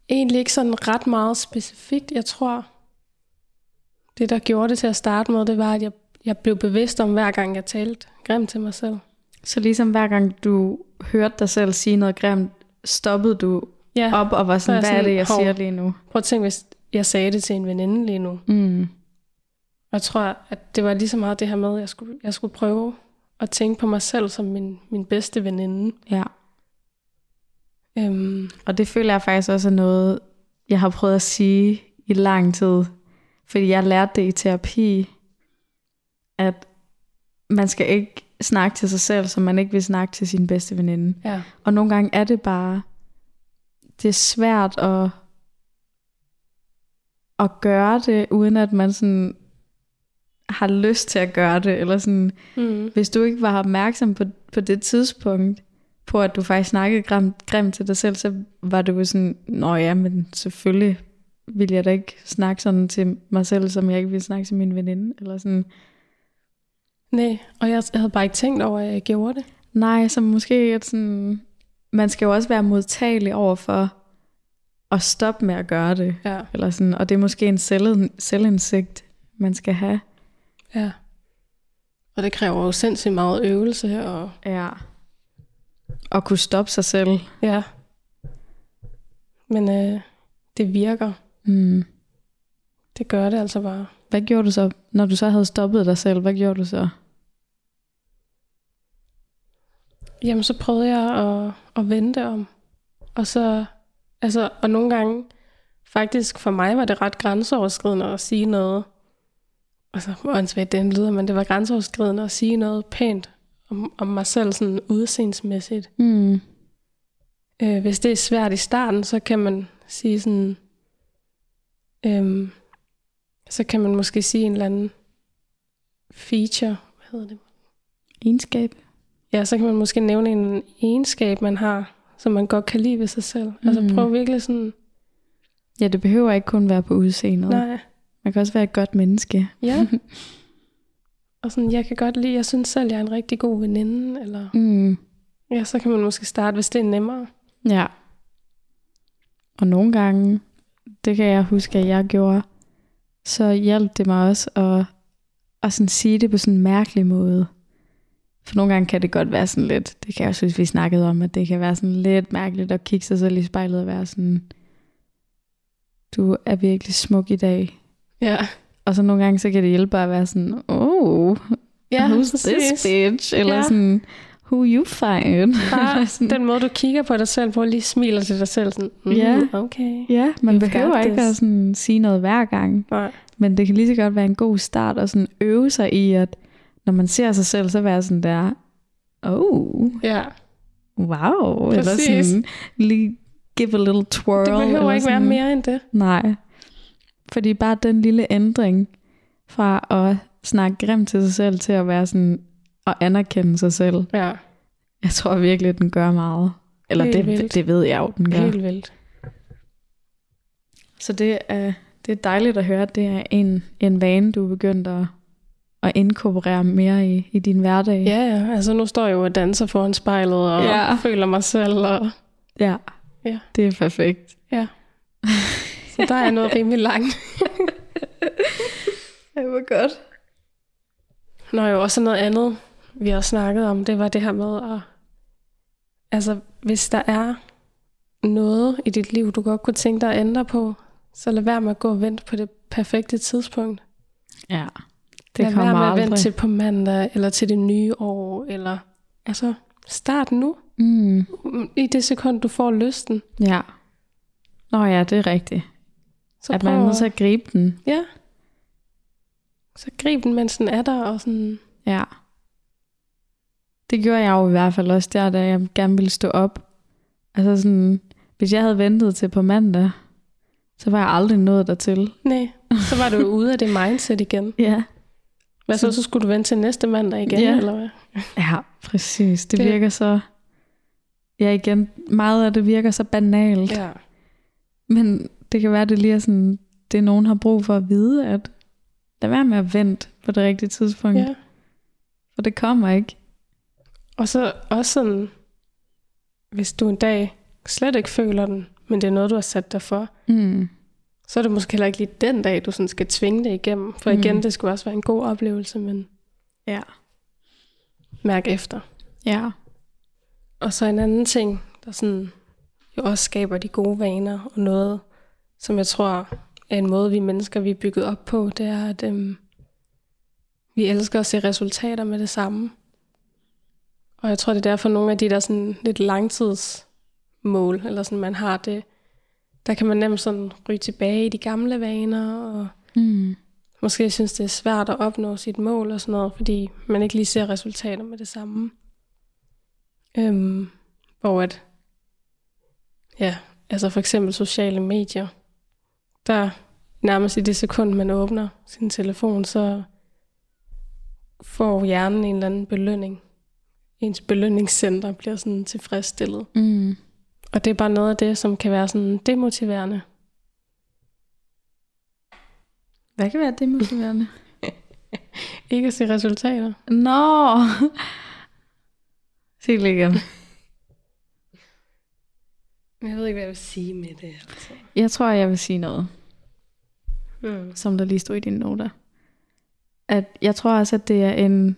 Egentlig ikke sådan ret meget specifikt. Jeg tror, det der gjorde det til at starte med, det var, at jeg, jeg blev bevidst om, hver gang jeg talte grimt til mig selv. Så ligesom hver gang du hørte dig selv sige noget grimt, stoppede du ja, op og var sådan, hvad sådan, er det, jeg siger lige nu? Prøv at tænke, hvis jeg sagde det til en veninde lige nu. Mm. Jeg tror, at det var lige så meget det her med, at jeg skulle, jeg skulle prøve at tænke på mig selv som min, min bedste veninde. Ja. Øhm. Og det føler jeg faktisk også er noget, jeg har prøvet at sige i lang tid. Fordi jeg lærte det i terapi, at man skal ikke snakke til sig selv, som man ikke vil snakke til sin bedste veninde. Ja. Og nogle gange er det bare, det er svært at, at gøre det, uden at man sådan har lyst til at gøre det, eller sådan, mm. hvis du ikke var opmærksom på, på det tidspunkt, på at du faktisk snakkede grimt, grimt til dig selv, så var det jo sådan, nå ja, men selvfølgelig vil jeg da ikke snakke sådan til mig selv, som jeg ikke vil snakke til min veninde, eller sådan. Nej, og jeg havde bare ikke tænkt over, at jeg gjorde det. Nej, så måske, at sådan, man skal jo også være modtagelig over for at stoppe med at gøre det, ja. Eller sådan, og det er måske en selv, selvindsigt, man skal have. Ja, og det kræver jo sindssygt meget øvelse her. Og ja, og kunne stoppe sig selv. Ja, men øh, det virker. Mm. Det gør det altså bare. Hvad gjorde du så, når du så havde stoppet dig selv? Hvad gjorde du så? Jamen, så prøvede jeg at, at vente om. Og så, altså, og nogle gange, faktisk for mig var det ret grænseoverskridende at sige noget. Altså, åndssvagt den lyder, men det var grænseoverskridende at sige noget pænt om, om mig selv, sådan udseendsmæssigt. Mm. Øh, hvis det er svært i starten, så kan man sige sådan, øhm, så kan man måske sige en eller anden feature, hvad hedder det? Egenskab. Ja, så kan man måske nævne en egenskab, man har, som man godt kan lide ved sig selv. Mm. Altså prøv virkelig sådan. Ja, det behøver ikke kun være på udseendet. Nej. Man kan også være et godt menneske. Ja. Og sådan, jeg kan godt lide, jeg synes selv, jeg er en rigtig god veninde, eller mm. ja, så kan man måske starte, hvis det er nemmere. Ja. Og nogle gange, det kan jeg huske, at jeg gjorde, så hjalp det mig også at, at sådan sige det på sådan en mærkelig måde. For nogle gange kan det godt være sådan lidt, det kan jeg synes, vi snakkede om, at det kan være sådan lidt mærkeligt at kigge sig selv i spejlet og være sådan, du er virkelig smuk i dag. Ja. Og så nogle gange, så kan det hjælpe at være sådan, oh, ja, who's this bitch? Eller ja. Sådan, who you find? Bare sådan, den måde, du kigger på dig selv, hvor lige smiler til dig selv. Sådan, mm, ja. Okay. Ja, man behøver ikke at sådan, sige noget hver gang. Nej. Men det kan lige så godt være en god start at sådan, øve sig i, at når man ser sig selv, så være sådan der, oh, ja. Wow. Præcis. Eller sådan, lige give a little twirl. Det behøver ikke sådan, være mere end det. Nej. Fordi bare den lille ændring fra at snakke grimt til sig selv til at være sådan at anerkende sig selv. Ja. Jeg tror virkelig, at den gør meget. Eller det, det ved jeg jo, den gør. Helt vildt. Så det er, det er dejligt at høre, at det er en, en vane, du er begyndt at, at inkorporere mere i, i din hverdag. Ja, ja. Altså nu står jeg jo og danser foran spejlet og ja. Føler mig selv. Og ja. ja, det er perfekt. Ja. Så der er noget rimelig langt. Det var godt. Nå, jo også noget andet, vi har snakket om, det var det her med at, altså, hvis der er noget i dit liv, du godt kunne tænke dig at ændre på, så lad være med at gå og vente på det perfekte tidspunkt. Ja, det kommer aldrig. Lad være med at vente til på mandag, eller til det nye år, eller, altså, start nu. Mm. I det sekund, du får lysten. Ja. Nå ja, det er rigtigt. Så at man er nødt til at gribe den. Ja. Så grib den, mens den er der. Og sådan. Ja. Det gjorde jeg jo i hvert fald også der, da jeg gerne ville stå op. Altså sådan, hvis jeg havde ventet til på mandag, så var jeg aldrig nået dertil. Nej, så var du jo ude af det mindset igen. Ja. Hvad så, så skulle du vente til næste mandag igen, ja. Eller hvad? Ja, præcis. Det, det virker så, ja igen, meget af det virker så banalt. Ja. Men det kan være, det lige er sådan, det nogen har brug for at vide, at Lad være med at vente på det rigtige tidspunkt. Ja. For det kommer ikke. Og så også sådan, hvis du en dag slet ikke føler den, men det er noget, du har sat dig for, mm. så er det måske heller ikke lige den dag, du sådan skal tvinge det igennem. For mm. igen, det skulle også være en god oplevelse, men ja. Mærk efter. Ja. Og så en anden ting, der sådan jo også skaber de gode vaner, og noget, som jeg tror er en måde, vi mennesker vi er bygget op på, det er, at øhm, vi elsker at se resultater med det samme. Og jeg tror, det er derfor nogle af de der sådan lidt langtidsmål, eller sådan man har det, der kan man nemt sådan ryge tilbage i de gamle vaner, og mm. måske synes det er svært at opnå sit mål og sådan noget, fordi man ikke lige ser resultater med det samme. Øhm, hvor at, ja, altså for eksempel sociale medier, der nærmest i det sekund, man åbner sin telefon, så får hjernen en eller anden belønning. Ens belønningscenter bliver sådan tilfredsstillet. Mm. Og det er bare noget af det, som kan være sådan demotiverende. Hvad kan være demotiverende? Ikke at se resultater. Nå! Sig det igen. Jeg ved ikke, hvad jeg vil sige med det. Altså. Jeg tror, jeg vil sige noget. Mm. Som der lige stod i dine noter. At jeg tror også, at det er en,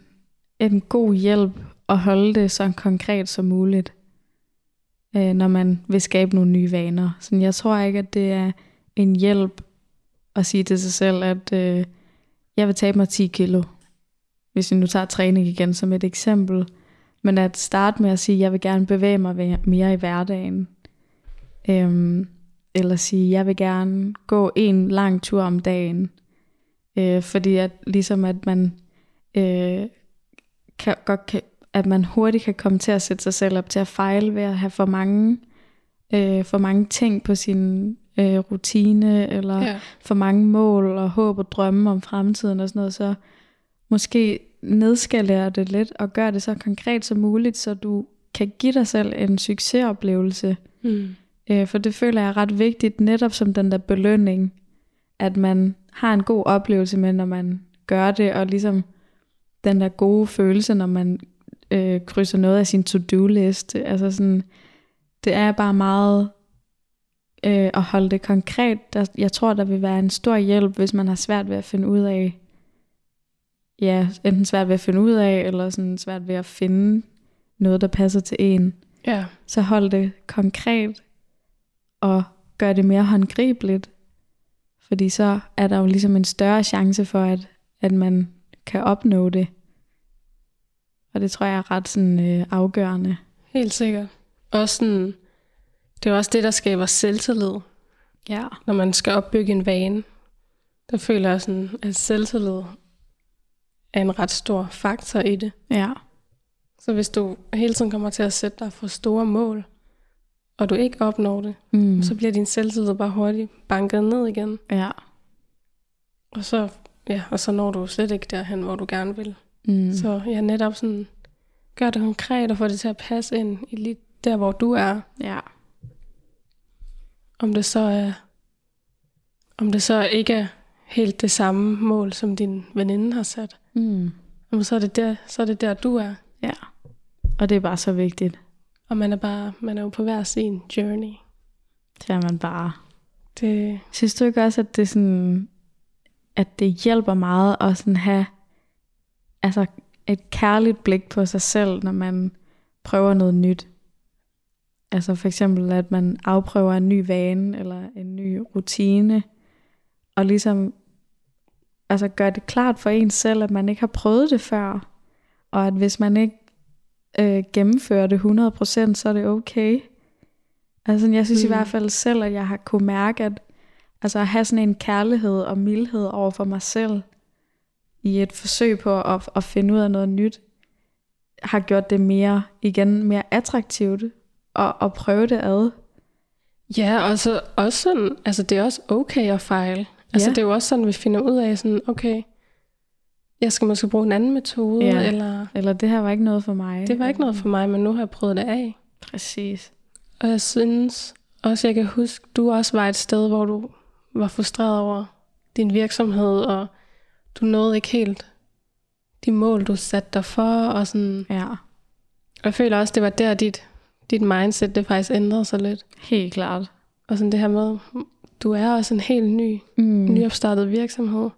en god hjælp at holde det så konkret som muligt, øh, når man vil skabe nogle nye vaner. Så jeg tror ikke, at det er en hjælp at sige til sig selv, at øh, jeg vil tabe mig ti kilo. Hvis jeg nu tager træning igen som et eksempel. Men at starte med at sige, at jeg vil gerne bevæge mig mere i hverdagen. Øhm, eller sige, at jeg vil gerne gå en lang tur om dagen. Øh, fordi at ligesom at man øh, kan, godt kan, at man hurtigt kan komme til at sætte sig selv op til at fejle ved at have for mange, øh, for mange ting på sin øh, rutine, eller ja. For mange mål og håb og drømme om fremtiden og sådan noget, så måske nedskalere det lidt og gøre det så konkret som muligt, så du kan give dig selv en succesoplevelse. Mm. Øh, for det føler jeg er ret vigtigt, netop som den der belønning, at man har en god oplevelse med, når man gør det, og ligesom den der gode følelse, når man øh, krydser noget af sin to-do-liste. Altså sådan, det er bare meget øh, at holde det konkret. Der, jeg tror, der vil være en stor hjælp, hvis man har svært ved at finde ud af, ja, enten svært ved at finde ud af, eller sådan svært ved at finde noget, der passer til en. Ja. Så hold det konkret, og gør det mere håndgribeligt. Fordi så er der jo ligesom en større chance for, at, at man kan opnå det. Og det tror jeg er ret sådan, øh, afgørende. Helt sikkert. Også sådan, det er også det, der skaber selvtillid. Ja. Når man skal opbygge en vane, der føler jeg sådan, at selvtillid er en ret stor faktor i det. Ja. Så hvis du hele tiden kommer til at sætte dig for store mål, og du ikke opnår det, mm. så bliver din selvtillid bare hurtigt banket ned igen. Ja. Og så, ja, og så når du slet ikke derhen, hvor du gerne vil. Mm. Så ja, netop sådan, gør det konkret og få det til at passe ind i lige der, hvor du er. Ja. Om det så er, om det så ikke er helt det samme mål, som din veninde har sat. Mm. Jamen, så er det der, så er det der, du er. Ja. Og det er bare så vigtigt. Og man er bare, man er jo på hver sin journey. Det er man bare. Det... Synes du ikke også, at det sådan, at det hjælper meget at sådan have, altså et kærligt blik på sig selv, når man prøver noget nyt? Altså for eksempel, at man afprøver en ny vane, eller en ny rutine, og ligesom altså gør det klart for en selv, at man ikke har prøvet det før, og at hvis man ikke øh, gennemfører det hundrede procent, så er det okay. Altså jeg synes mm. i hvert fald selv, at jeg har kunne mærke, at altså at have sådan en kærlighed og mildhed over for mig selv, i et forsøg på at, at finde ud af noget nyt, har gjort det mere, igen, mere attraktivt, og, og prøve det ad. Ja, og så også sådan, altså det er også okay at fejle. Altså ja. Det er jo også sådan, vi finder ud af sådan, okay, jeg skal måske bruge en anden metode, ja. eller... Eller det her var ikke noget for mig. Det var ikke noget for mig, men nu har jeg prøvet det af. Præcis. Og jeg synes også, jeg kan huske, du også var et sted, hvor du var frustreret over din virksomhed, og du nåede ikke helt de mål, du satte dig for, og sådan. Ja. Og jeg føler også, det var der, dit, dit mindset, det faktisk ændrede sig lidt. Helt klart. Og sådan det her med, du er også en helt ny, mm. nyopstartet virksomhed.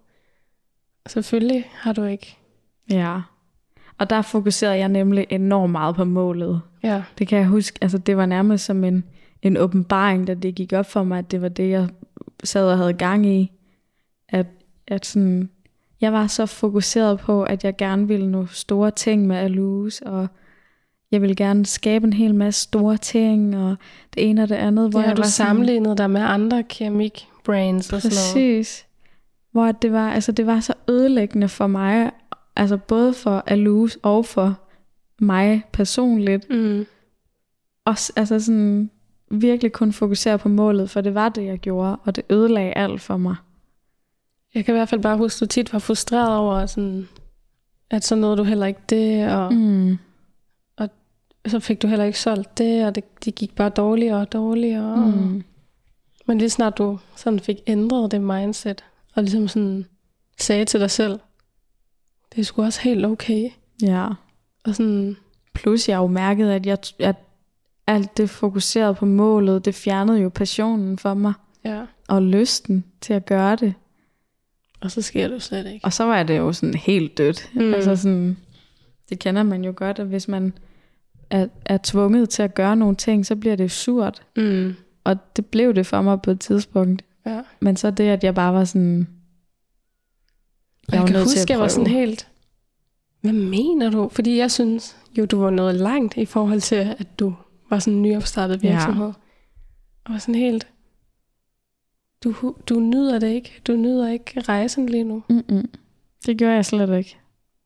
Selvfølgelig har du ikke. Ja. Og der fokuserede jeg nemlig enormt meget på målet. Ja. Det kan jeg huske, altså det var nærmest som en, en åbenbaring, da det gik op for mig, at det var det, jeg sad og havde gang i. At, at sådan, jeg var så fokuseret på, at jeg gerne ville nå store ting med Alouz, og jeg ville gerne skabe en hel masse store ting, og det ene og det andet. Det hvor har jeg du var sammenlignet dig med andre keramikbrands og sådan noget. Præcis. Hvor det var, altså det var så ødelæggende for mig, altså både for Alouz og for mig personligt. Mm. Og altså sådan virkelig kun fokusere på målet, for det var det, jeg gjorde, og det ødelagde alt for mig. Jeg kan i hvert fald bare huske, at du tit var frustreret over, sådan, at så nåede du heller ikke det, og, mm. og så fik du heller ikke solgt det, og det, det gik bare dårligere og dårligere. Mm. Og, men lige snart du sådan fik ændret det mindset, og ligesom sådan sagde til dig selv, det er sgu også helt okay. Ja. Og sådan, plus jeg har jo mærket, at, jeg, at alt det fokuseret på målet, det fjernede jo passionen for mig. Ja. Og lysten til at gøre det. Og så sker det jo slet ikke. Og så var det jo sådan helt dødt. Mm. Altså sådan, det kender man jo godt, at hvis man er, er tvunget til at gøre nogle ting, så bliver det surt. Mm. Og det blev det for mig på et tidspunkt. Ja. Men så det, at jeg bare var sådan... Jeg, jeg var kan huske, at jeg var sådan helt... Hvad mener du? Fordi jeg synes jo, du var noget langt i forhold til, at du var sådan en nyopstartet virksomhed. Ja. Og var sådan helt... Du, du nyder det ikke. Du nyder ikke rejsen lige nu. Mm-mm. Det gjorde jeg slet ikke.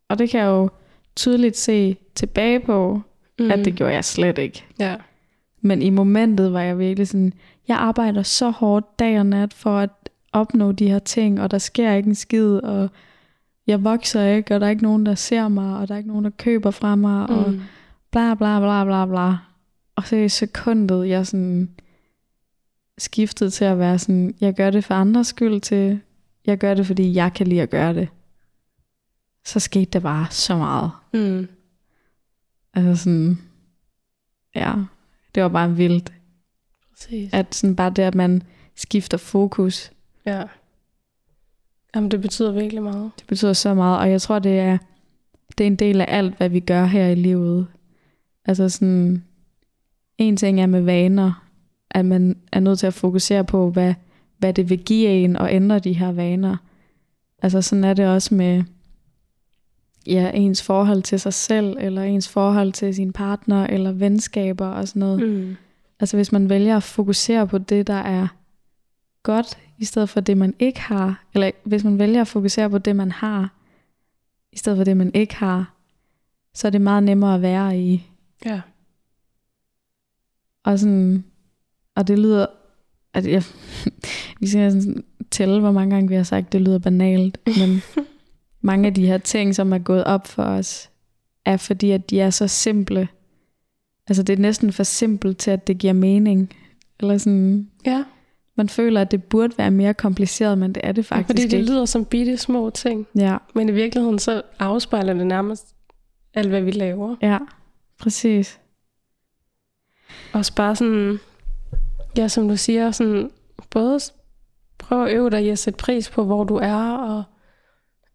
Og det kan jeg jo tydeligt se tilbage på, mm. at det gjorde jeg slet ikke. Ja. Men i momentet var jeg virkelig sådan, jeg arbejder så hårdt dag og nat for at opnå de her ting, og der sker ikke en skid, og jeg vokser ikke, og der er ikke nogen, der ser mig, og der er ikke nogen, der køber fra mig, mm. og bla bla bla bla bla. Og så i sekundet, jeg sådan... skiftet til at være sådan, jeg gør det for andres skyld, til jeg gør det, fordi jeg kan lide at gøre det. Så skete der bare så meget. Mm. Altså sådan, ja, det var bare vildt. Præcis. At sådan bare det, at man skifter fokus. Ja. Jamen det betyder virkelig meget. Det betyder så meget, og jeg tror, det er, det er en del af alt, hvad vi gør her i livet. Altså sådan, en ting er med vaner, at man er nødt til at fokusere på, hvad, hvad det vil give en, og ændre de her vaner. Altså sådan er det også med ja, ens forhold til sig selv, eller ens forhold til sin partner, eller venskaber og sådan noget. Mm. Altså hvis man vælger at fokusere på det, der er godt, i stedet for det, man ikke har, eller hvis man vælger at fokusere på det, man har, i stedet for det, man ikke har, så er det meget nemmere at være i. Ja. Og sådan... Og det lyder, at jeg, vi skal sådan tælle, hvor mange gange vi har sagt, det lyder banalt, men mange af de her ting, som er gået op for os, er fordi, at de er så simple. Altså det er næsten for simpelt til, at det giver mening. Eller sådan, ja. Man føler, at det burde være mere kompliceret, men det er det faktisk ikke. Fordi det ikke. Lyder som bitte små ting, ja. Men i virkeligheden så afspejler det nærmest alt, hvad vi laver. Ja, præcis. Og bare sådan... Ja, som du siger, sådan, både prøv at øve dig i at sætte pris på, hvor du er, og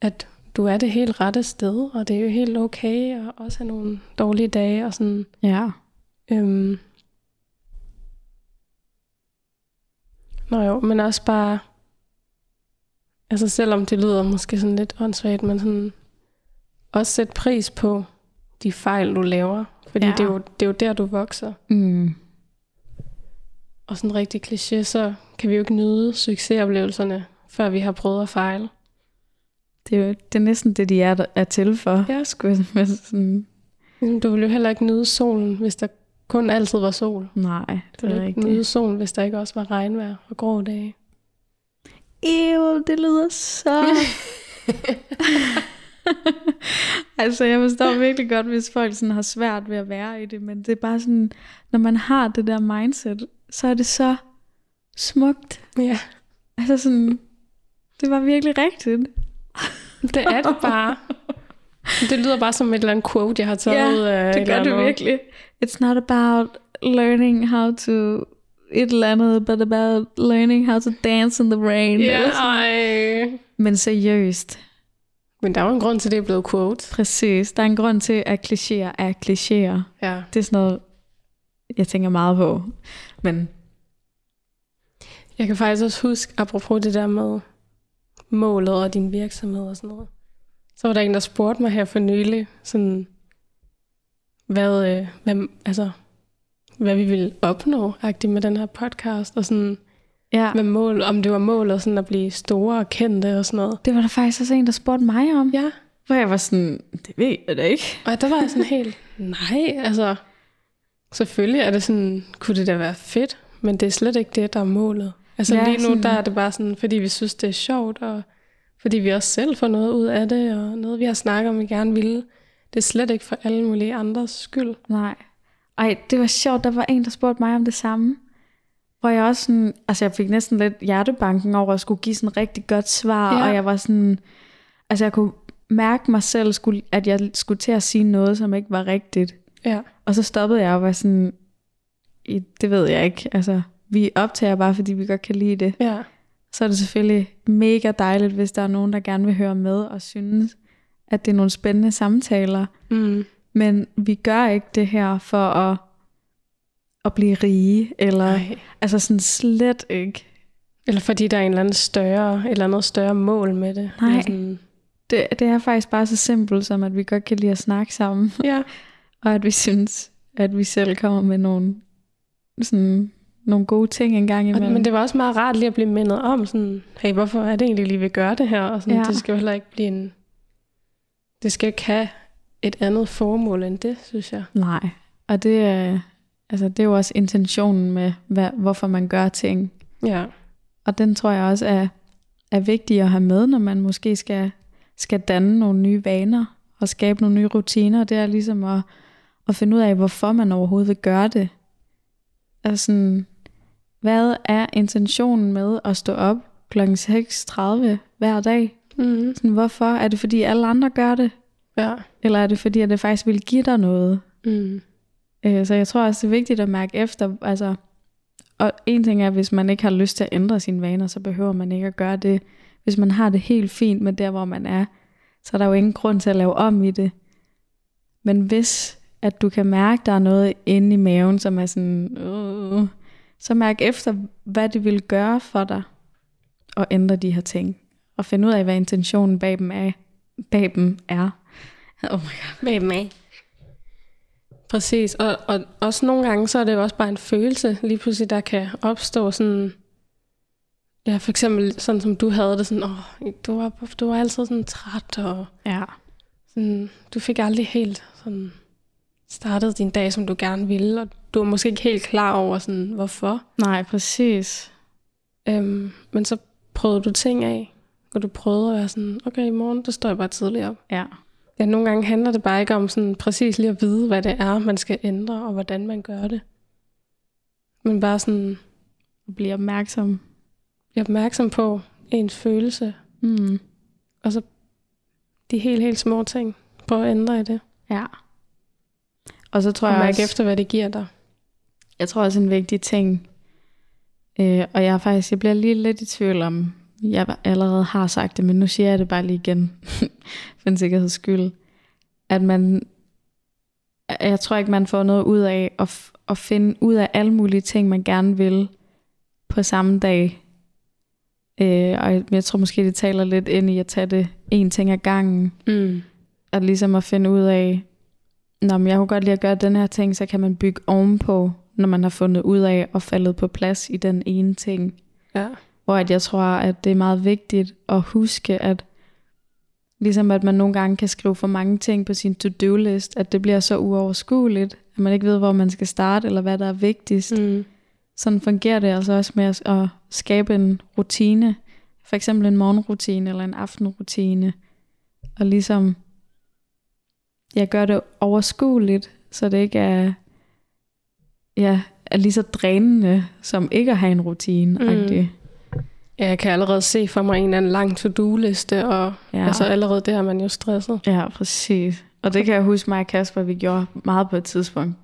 at du er det helt rette sted, og det er jo helt okay, og også have nogle dårlige dage, og sådan. Ja. Øhm. Nå jo, men også bare, altså selvom det lyder måske sådan lidt åndssvagt, men sådan, også sætte pris på de fejl, du laver, fordi ja. det, er jo, det er jo der, du vokser. Mm. Og sådan rigtig kliché, så kan vi jo ikke nyde succesoplevelserne, før vi har prøvet at fejle. Det er jo det er næsten det, de er, er til for. Ja, sgu. Sådan. Du ville jo heller ikke nyde solen, hvis der kun altid var sol. Nej, det er ikke nyde solen, hvis der ikke også var regnvejr og grå dage. Ew, det lyder så... altså jeg forstår virkelig godt, hvis folk sådan har svært ved at være i det, men det er bare sådan, når man har det der mindset, så er det så smukt. Ja. Altså sådan, det var virkelig rigtigt. Det er det bare. Det lyder bare som et eller andet quote, jeg har taget yeah, ud af. Ja, det gør det virkelig. It's not about learning how to et eller andet, but about learning how to dance in the rain. Yeah. Men seriøst. Men der er jo en grund til, det er blevet quote. Præcis. Der er en grund til, at klichéer er klichéer. Ja. Det er sådan noget, jeg tænker meget på. Men jeg kan faktisk også huske, apropos det der med målet og din virksomhed og sådan noget. Så var der en, der spurgte mig her for nylig, sådan, hvad, hvad, altså, hvad vi ville opnå agtigt med den her podcast, og sådan, ja. Med mål, om det var målet sådan at blive store og kendte og sådan noget. Det var der faktisk også en, der spurgte mig om. Ja. Hvor jeg var sådan, det ved jeg da ikke. Og der var jeg sådan helt, nej, altså, selvfølgelig er det sådan, kunne det da være fedt, men det er slet ikke det, der er målet. Altså ja, lige nu, sådan, der er det bare sådan, fordi vi synes, det er sjovt, og fordi vi også selv får noget ud af det, og noget, vi har snakket om, vi gerne ville. Det er slet ikke for alle mulige andres skyld. Nej. Ej, det var sjovt. Der var en, der spurgte mig om det samme. Hvor jeg også sådan, altså jeg fik næsten lidt hjertebanken over at skulle give sådan et rigtig godt svar, ja. Og jeg var sådan, altså jeg kunne mærke mig selv, skulle, at jeg skulle til at sige noget, som ikke var rigtigt. Ja. Og så stoppede jeg og var sådan, det ved jeg ikke, altså vi optager bare, fordi vi godt kan lide det. Ja. Så er det selvfølgelig mega dejligt, hvis der er nogen, der gerne vil høre med og synes, at det er nogle spændende samtaler. Mm. Men vi gør ikke det her for at, at blive rige, eller ej, altså sådan slet ikke. Eller fordi der er en eller anden større, et eller andet større mål med det. Nej, sådan, det, det er faktisk bare så simpelt, som at vi godt kan lide at snakke sammen. Ja. Og at vi synes, at vi selv kommer med nogle sådan nogle gode ting engang imellem. Men det var også meget rart lige at blive mindet om, sådan, hey, hvorfor er det egentlig lige, vi gør det her? Og sådan, ja. Det skal jo heller ikke blive en, det skal ikke have et andet formål end det, synes jeg. Nej, og det, altså, det er jo også intentionen med, hvad, hvorfor man gør ting. Ja. Og den tror jeg også er, er vigtig at have med, når man måske skal, skal danne nogle nye vaner og skabe nogle nye rutiner. Det er ligesom at, at finde ud af, hvorfor man overhovedet vil gøre det. Altså sådan, hvad er intentionen med at stå op klokken seks tredive hver dag? Mm. Sådan, hvorfor? Er det fordi alle andre gør det? Ja. Eller er det fordi, at det faktisk vil give dig noget? Mm. Øh, så jeg tror også, det er vigtigt at mærke efter. Altså, og en ting er, hvis man ikke har lyst til at ændre sine vaner, så behøver man ikke at gøre det. Hvis man har det helt fint med der, hvor man er, så er der jo ingen grund til at lave om i det. Men hvis at du kan mærke, der er noget inde i maven, som er sådan, øh, så mærk efter, hvad det vil gøre for dig at ændre de her ting. Og finde ud af, hvad intentionen bag dem er. Bag dem er. Oh my God. Bag dem er. Præcis. Og, og også nogle gange, så er det jo også bare en følelse, lige pludselig, der kan opstå sådan, ja, for eksempel sådan, som du havde det, sådan, åh, du var, du var altid sådan træt, og ja, sådan, du fik aldrig helt sådan startede din dag, som du gerne ville, og du var måske ikke helt klar over, sådan, hvorfor. Nej, præcis. Øhm, men så prøvede du ting af, og du prøvede at være sådan, okay, i morgen, der står jeg bare tidligt op. Ja. Ja, nogle gange handler det bare ikke om sådan præcis lige at vide, hvad det er, man skal ændre, og hvordan man gør det. Men bare sådan at blive opmærksom. Blive opmærksom på ens følelse. Mm. Og så de helt, helt små ting. Prøv at ændre i det. Ja. Og så tror og jeg mærke også, efter, hvad det giver dig. Jeg tror også en vigtig ting, øh, og jeg er faktisk, jeg bliver lige lidt i tvivl om, jeg allerede har sagt det, men nu siger jeg det bare lige igen, for en sikkerheds skyld, at man, jeg tror ikke, man får noget ud af at, f- at finde ud af alle mulige ting, man gerne vil på samme dag. Øh, og jeg tror måske, det taler lidt ind i at tage det en ting ad gangen, mm. og ligesom at finde ud af, nå, men jeg kunne godt lide at gøre den her ting, så kan man bygge ovenpå, når man har fundet ud af og faldet på plads i den ene ting. Ja. Hvor at jeg tror, at det er meget vigtigt at huske, at ligesom at man nogle gange kan skrive for mange ting på sin to-do-list, at det bliver så uoverskueligt, at man ikke ved, hvor man skal starte, eller hvad der er vigtigst. Mm. Sådan fungerer det altså også med at skabe en rutine, for eksempel en morgenrutine eller en aftenrutine, og ligesom jeg gør det overskueligt, så det ikke er, ja, er lige så drænende, som ikke at have en rutine. Mm. Jeg kan allerede se for mig en eller anden lang to-do-liste, og ja. altså allerede der er man jo stresset. Ja, præcis. Og det kan jeg huske mig og Kasper, vi gjorde meget på et tidspunkt,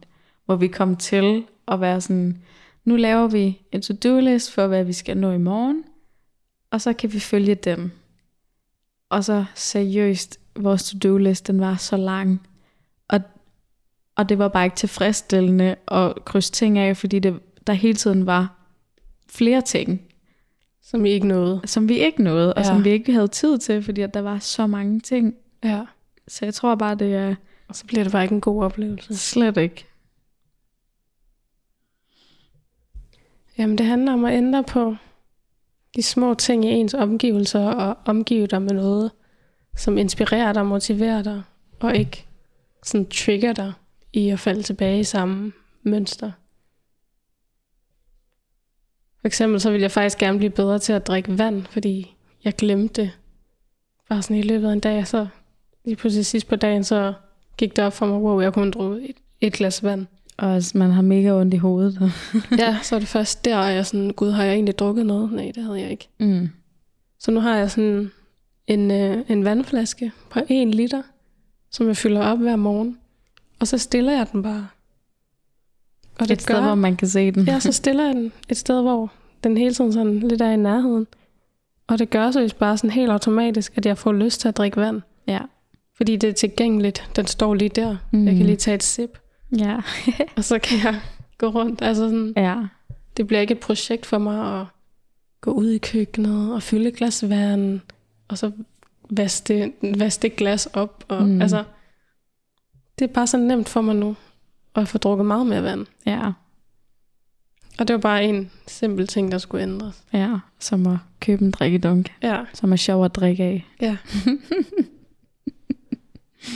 hvor vi kom til at være sådan, nu laver vi en to-do-list for, hvad vi skal nå i morgen, og så kan vi følge dem. Og så seriøst, vores to-do-list, den var så lang, og, og det var bare ikke tilfredsstillende at krydse ting af, fordi det, der hele tiden var flere ting, som vi ikke nåede. Som vi ikke nåede, og ja. som vi ikke havde tid til, fordi at der var så mange ting. Ja. Så jeg tror bare, det er... Og så bliver det bare ikke en god oplevelse. Slet ikke. Jamen, det handler om at ændre på de små ting i ens omgivelser, og omgive dig med noget, som inspirerer dig, motiverer dig, og ikke sådan trigger dig i at falde tilbage i samme mønster. For eksempel så ville jeg faktisk gerne blive bedre til at drikke vand, fordi jeg glemte det. Bare sådan i løbet af en dag, så lige pludselig sidst på dagen, så gik det op for mig, wow, jeg kunne drukke et, et glas vand. Og man har mega ondt i hovedet. Ja, så er det først der, og jeg sådan, gud, har jeg egentlig drukket noget? Nej, det havde jeg ikke. Mm. Så nu har jeg sådan en, øh, en vandflaske på en liter, som jeg fylder op hver morgen. Og så stiller jeg den bare. Og det et sted, gør, hvor man kan se den. Ja, så stiller jeg den et sted, hvor den hele tiden sådan lidt er i nærheden. Og det gør så bare sådan helt automatisk, at jeg får lyst til at drikke vand. Ja. Fordi det er tilgængeligt. Den står lige der. Mm. Jeg kan lige tage et sip. Ja. Og så kan jeg gå rundt. Altså sådan, ja. Det bliver ikke et projekt for mig at gå ud i køkkenet og fylde et glas vand. Og så vaske det, vaske det glas op. Og, mm. altså, det er bare så nemt for mig nu. Og jeg får drukket meget mere vand. Ja. Og det var bare en simpel ting, der skulle ændres. Ja, som at købe en drikkedunk. Ja. Som er sjov at drikke af. Ja.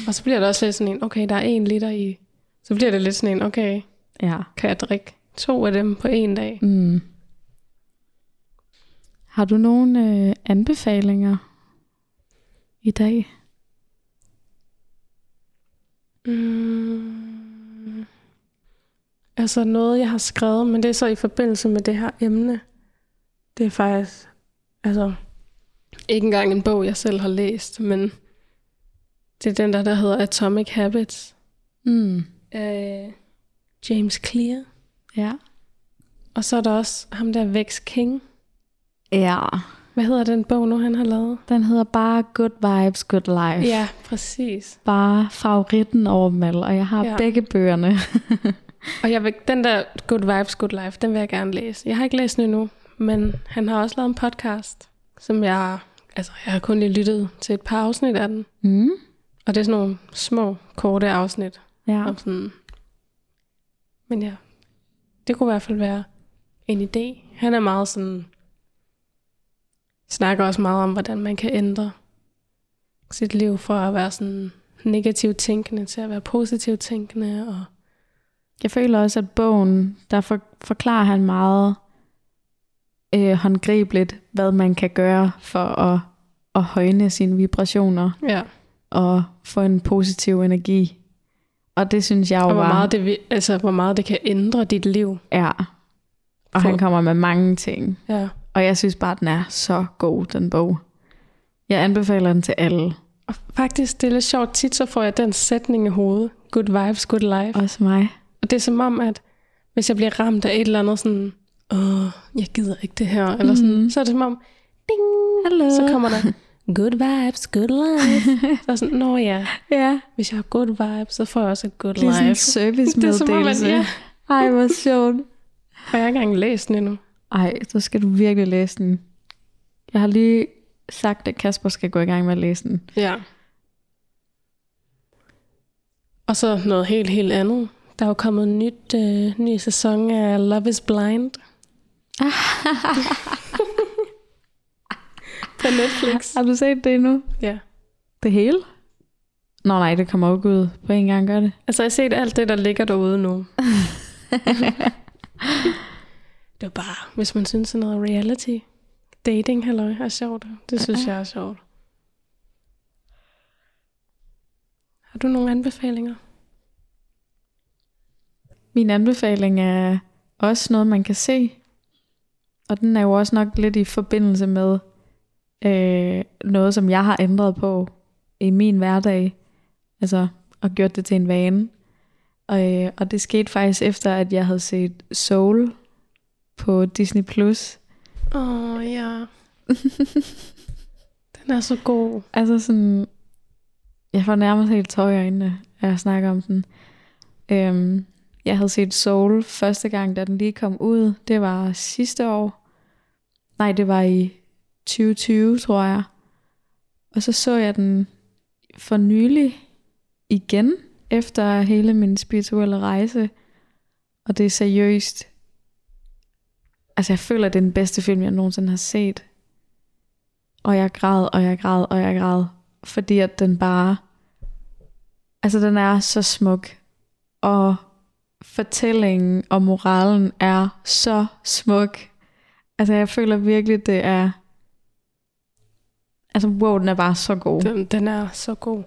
Og så bliver det også lidt sådan en, okay, der er en liter i. Så bliver det lidt sådan en, okay, ja. Kan jeg drikke to af dem på en dag? Mm. Har du nogle øh, anbefalinger i dag? Mm. Altså noget, jeg har skrevet, men det er så i forbindelse med det her emne. Det er faktisk, altså, ikke engang en bog, jeg selv har læst, men det er den der, der hedder Atomic Habits. Mm. Af James Clear. Ja. Og så er der også ham der, Vex King. Ja. Hvad hedder den bog nu, han har lavet? Den hedder bare Good Vibes, Good Life. Ja, præcis. Bare favoritten over dem alle, og jeg har ja. begge bøgerne. Og jeg vil, den der Good Vibes, Good Life, den vil jeg gerne læse. Jeg har ikke læst den endnu, men han har også lavet en podcast, som jeg, altså jeg har kun lige lyttet til et par afsnit af den. Mm. Og det er sådan nogle små, korte afsnit. Ja. Om sådan, men ja, det kunne i hvert fald være en idé. Han er meget sådan, snakker også meget om, hvordan man kan ændre sit liv fra at være sådan negativt tænkende til at være positivt tænkende og... Jeg føler også, at bogen, der for, forklarer han meget øh, håndgribeligt, hvad man kan gøre for at, at højne sine vibrationer ja. og få en positiv energi. Og det synes jeg jo og hvor var... Meget det, altså, hvor meget det kan ændre dit liv. Ja, og for... han kommer med mange ting. Ja. Og jeg synes bare, den er så god, den bog. Jeg anbefaler den til alle. Og faktisk, det er lidt sjovt. Tit så får jeg den sætning i hovedet. Good vibes, good life. Også mig. Og det er som om, at hvis jeg bliver ramt af et eller andet sådan, åh, jeg gider ikke det her, eller sådan, mm-hmm. så er det som om, ding, hello. Så kommer der, good vibes, good life. Så sådan, nå ja, yeah. hvis jeg har good vibes, så får jeg også et good life. Det er sådan en servicemeddelelse. Ja. Ej, hvor sjovt. Og jeg har ikke engang læst den endnu. Ej, så skal du virkelig læse den. Jeg har lige sagt, at Kasper skal gå i gang med at læse den. Ja. Og så noget helt, helt andet. Der er jo kommet en nyt, øh, ny sæson af Love is Blind. På Netflix. Har du set det endnu? Ja. Det hele? Nå nej, det kommer jo ud på en gang, gør det. Altså jeg har set alt det, der ligger derude nu. Det er bare, hvis man synes sådan noget reality, dating, halløj, er sjovt. Det synes jeg er sjovt. Har du nogle anbefalinger? Min anbefaling er også noget, man kan se. Og den er jo også nok lidt i forbindelse med øh, noget, som jeg har ændret på i min hverdag. Altså, og gjort det til en vane. Og, øh, og det skete faktisk efter, at jeg havde set Soul på Disney plus. Åh, oh, ja. Den er så god. Altså sådan, jeg får nærmest helt tøj i øjnene, når jeg snakker om den. Øhm, jeg havde set Soul første gang, da den lige kom ud. Det var sidste år. Nej, det var i tyve tyve, tror jeg. Og så så jeg den for nylig igen, efter hele min spirituelle rejse. Og det er seriøst. Altså jeg føler, det er den bedste film, jeg nogensinde har set. Og jeg græd, og jeg græd, og jeg græd. Fordi at den bare... Altså den er så smuk. Og fortællingen og moralen er så smuk. Altså jeg føler virkelig, det er... Altså wow, den er bare så god. Den, den er så god.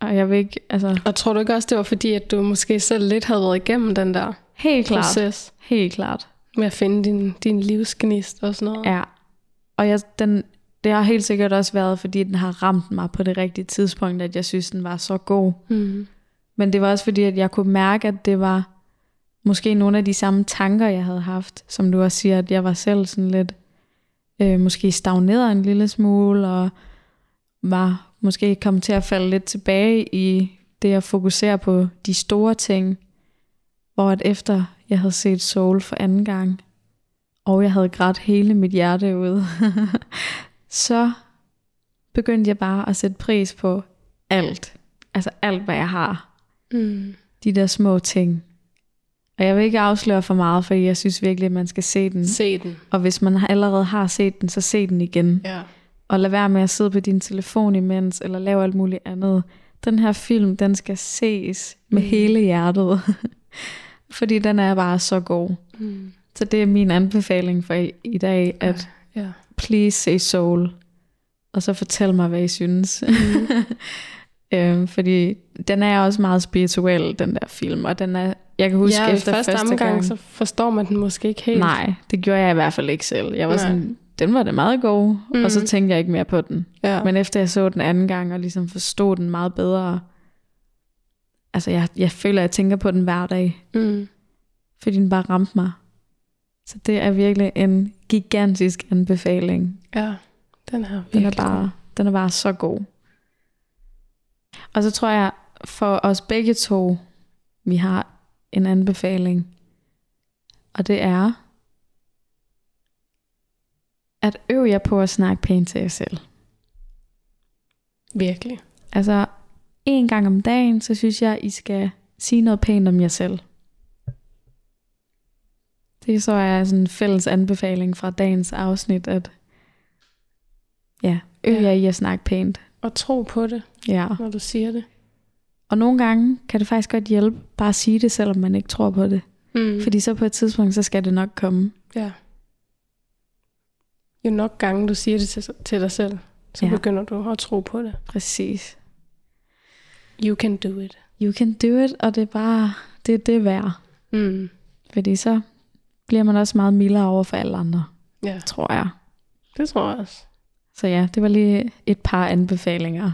Og jeg vil ikke... Altså... Og tror du ikke også, det var fordi, at du måske selv lidt havde været igennem den der helt klart. Proces? Helt klart. Med at finde din, din livsgnist og sådan noget. Ja. Og jeg, den, det har helt sikkert også været, fordi den har ramt mig på det rigtige tidspunkt, at jeg synes, den var så god. Mm. Men det var også fordi, at jeg kunne mærke, at det var måske nogle af de samme tanker, jeg havde haft. Som du også siger, at jeg var selv sådan lidt, øh, måske stagneret en lille smule, og var måske kommet til at falde lidt tilbage i det at fokusere på de store ting. Hvor at efter jeg havde set Soul for anden gang, og jeg havde grædt hele mit hjerte ud, så begyndte jeg bare at sætte pris på alt. Altså alt, hvad jeg har. Mm. De der små ting. Og jeg vil ikke afsløre for meget, fordi jeg synes virkelig, at man skal se den. Se den. Og hvis man allerede har set den, så se den igen. Ja. Og lad være med at sidde på din telefon imens, eller lave alt muligt andet. Den her film, den skal ses med mm. hele hjertet. Fordi den er bare så god. Mm. Så det er min anbefaling for i, i dag, at ja, ja. Please se Soul. Og så fortæl mig, hvad I synes. Mm. øhm, fordi den er også meget spirituel, den der film. Og den er, jeg kan huske ja, efter første, første gang, gang, så forstår man den måske ikke helt. Nej, det gjorde jeg i hvert fald ikke selv. Jeg var Nej. sådan, den var da meget god. Mm. Og så tænkte jeg ikke mere på den. Ja. Men efter jeg så den anden gang, og ligesom forstod den meget bedre. Altså jeg, jeg føler, at jeg tænker på den hver dag. Mm. Fordi den bare ramte mig. Så det er virkelig en gigantisk anbefaling. Ja, den er virkelig. Den er bare, den er bare så god. Og så tror jeg, for os begge to, vi har en anbefaling. Og det er, at øve jer på at snakke pænt til jer selv. Virkelig. Altså, en gang om dagen, så synes jeg, I skal sige noget pænt om jer selv. Det så er sådan en fælles anbefaling fra dagens afsnit, at ja, øv jer i at snakke pænt. Og tro på det, ja. Når du siger det. Og nogle gange kan det faktisk godt hjælpe bare at sige det, selvom man ikke tror på det. Mm. Fordi så på et tidspunkt, så skal det nok komme. Ja. Jo nok gange du siger det til, til dig selv, så ja. Begynder du at tro på det. Præcis. You can do it. You can do it, og det er bare, det er det værd. Mm. Fordi så... bliver man også meget mildere over for alle andre, ja. Tror jeg. Det tror jeg også. Så ja, det var lige et par anbefalinger,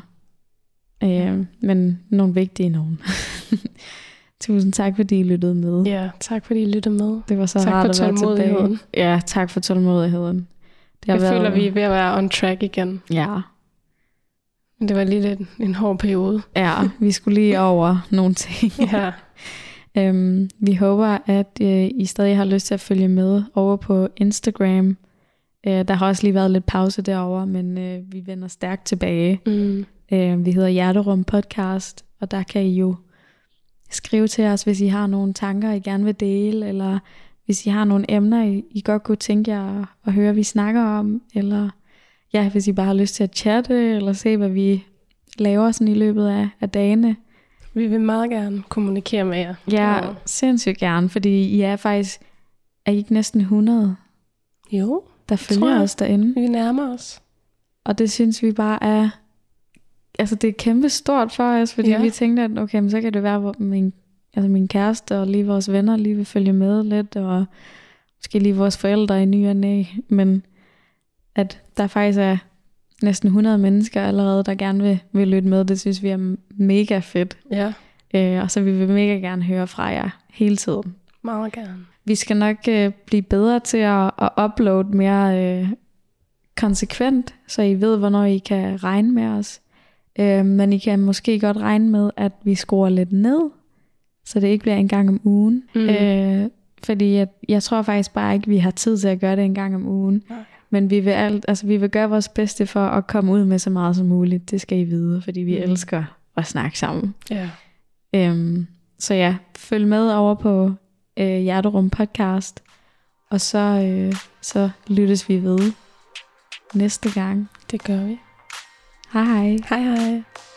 øh, men nogle vigtige nogen. Tusind tak, fordi I lyttede med. Ja, tak fordi I lyttede med. Det var så tak rart at være tilbage. Ja, tak for tålmodigheden. Det har jeg været... føler, vi er ved at være on track igen. Ja. Men det var lige lidt en hård periode. Ja, vi skulle lige over nogle ting. Ja. Um, vi håber, at uh, I stadig har lyst til at følge med over på Instagram. Uh, der har også lige været lidt pause derovre, men uh, vi vender stærkt tilbage. Mm. Uh, vi hedder hjerterumpodcast, og der kan I jo skrive til os, hvis I har nogle tanker, I gerne vil dele, eller hvis I har nogle emner, I, I godt kunne tænke jer at, at høre, vi snakker om, eller ja, hvis I bare har lyst til at chatte, eller se, hvad vi laver sådan i løbet af, af dagene. Vi vil meget gerne kommunikere med jer. Ja, og... sindssygt gerne, fordi I er faktisk... Er I ikke næsten hundrede? Jo, der følger os derinde. Vi nærmer os. Og det synes vi bare er... Altså, det er kæmpe stort for os, fordi ja. Vi tænkte, at okay, men så kan det være, at min, altså min kæreste og lige vores venner lige vil følge med lidt, og måske lige vores forældre i ny og næ, men at der faktisk er næsten hundrede mennesker allerede, der gerne vil, vil lytte med. Det synes vi er mega fedt. Ja. Øh, og så vil vi mega gerne høre fra jer hele tiden. Meget gerne. Vi skal nok øh, blive bedre til at, at uploade mere øh, konsekvent, så I ved, hvornår I kan regne med os. Øh, men I kan måske godt regne med, at vi skruer lidt ned, så det ikke bliver en gang om ugen. Mm. Øh, fordi jeg, jeg tror faktisk bare ikke, vi har tid til at gøre det en gang om ugen. Nej. Men vi vil, alt, altså vi vil gøre vores bedste for at komme ud med så meget som muligt. Det skal I vide, fordi vi mm. elsker at snakke sammen. Yeah. Øhm, så ja, følg med over på øh, Hjerterum Podcast. Og så, øh, så lyttes vi ved næste gang. Det gør vi. Hej hej. Hej hej.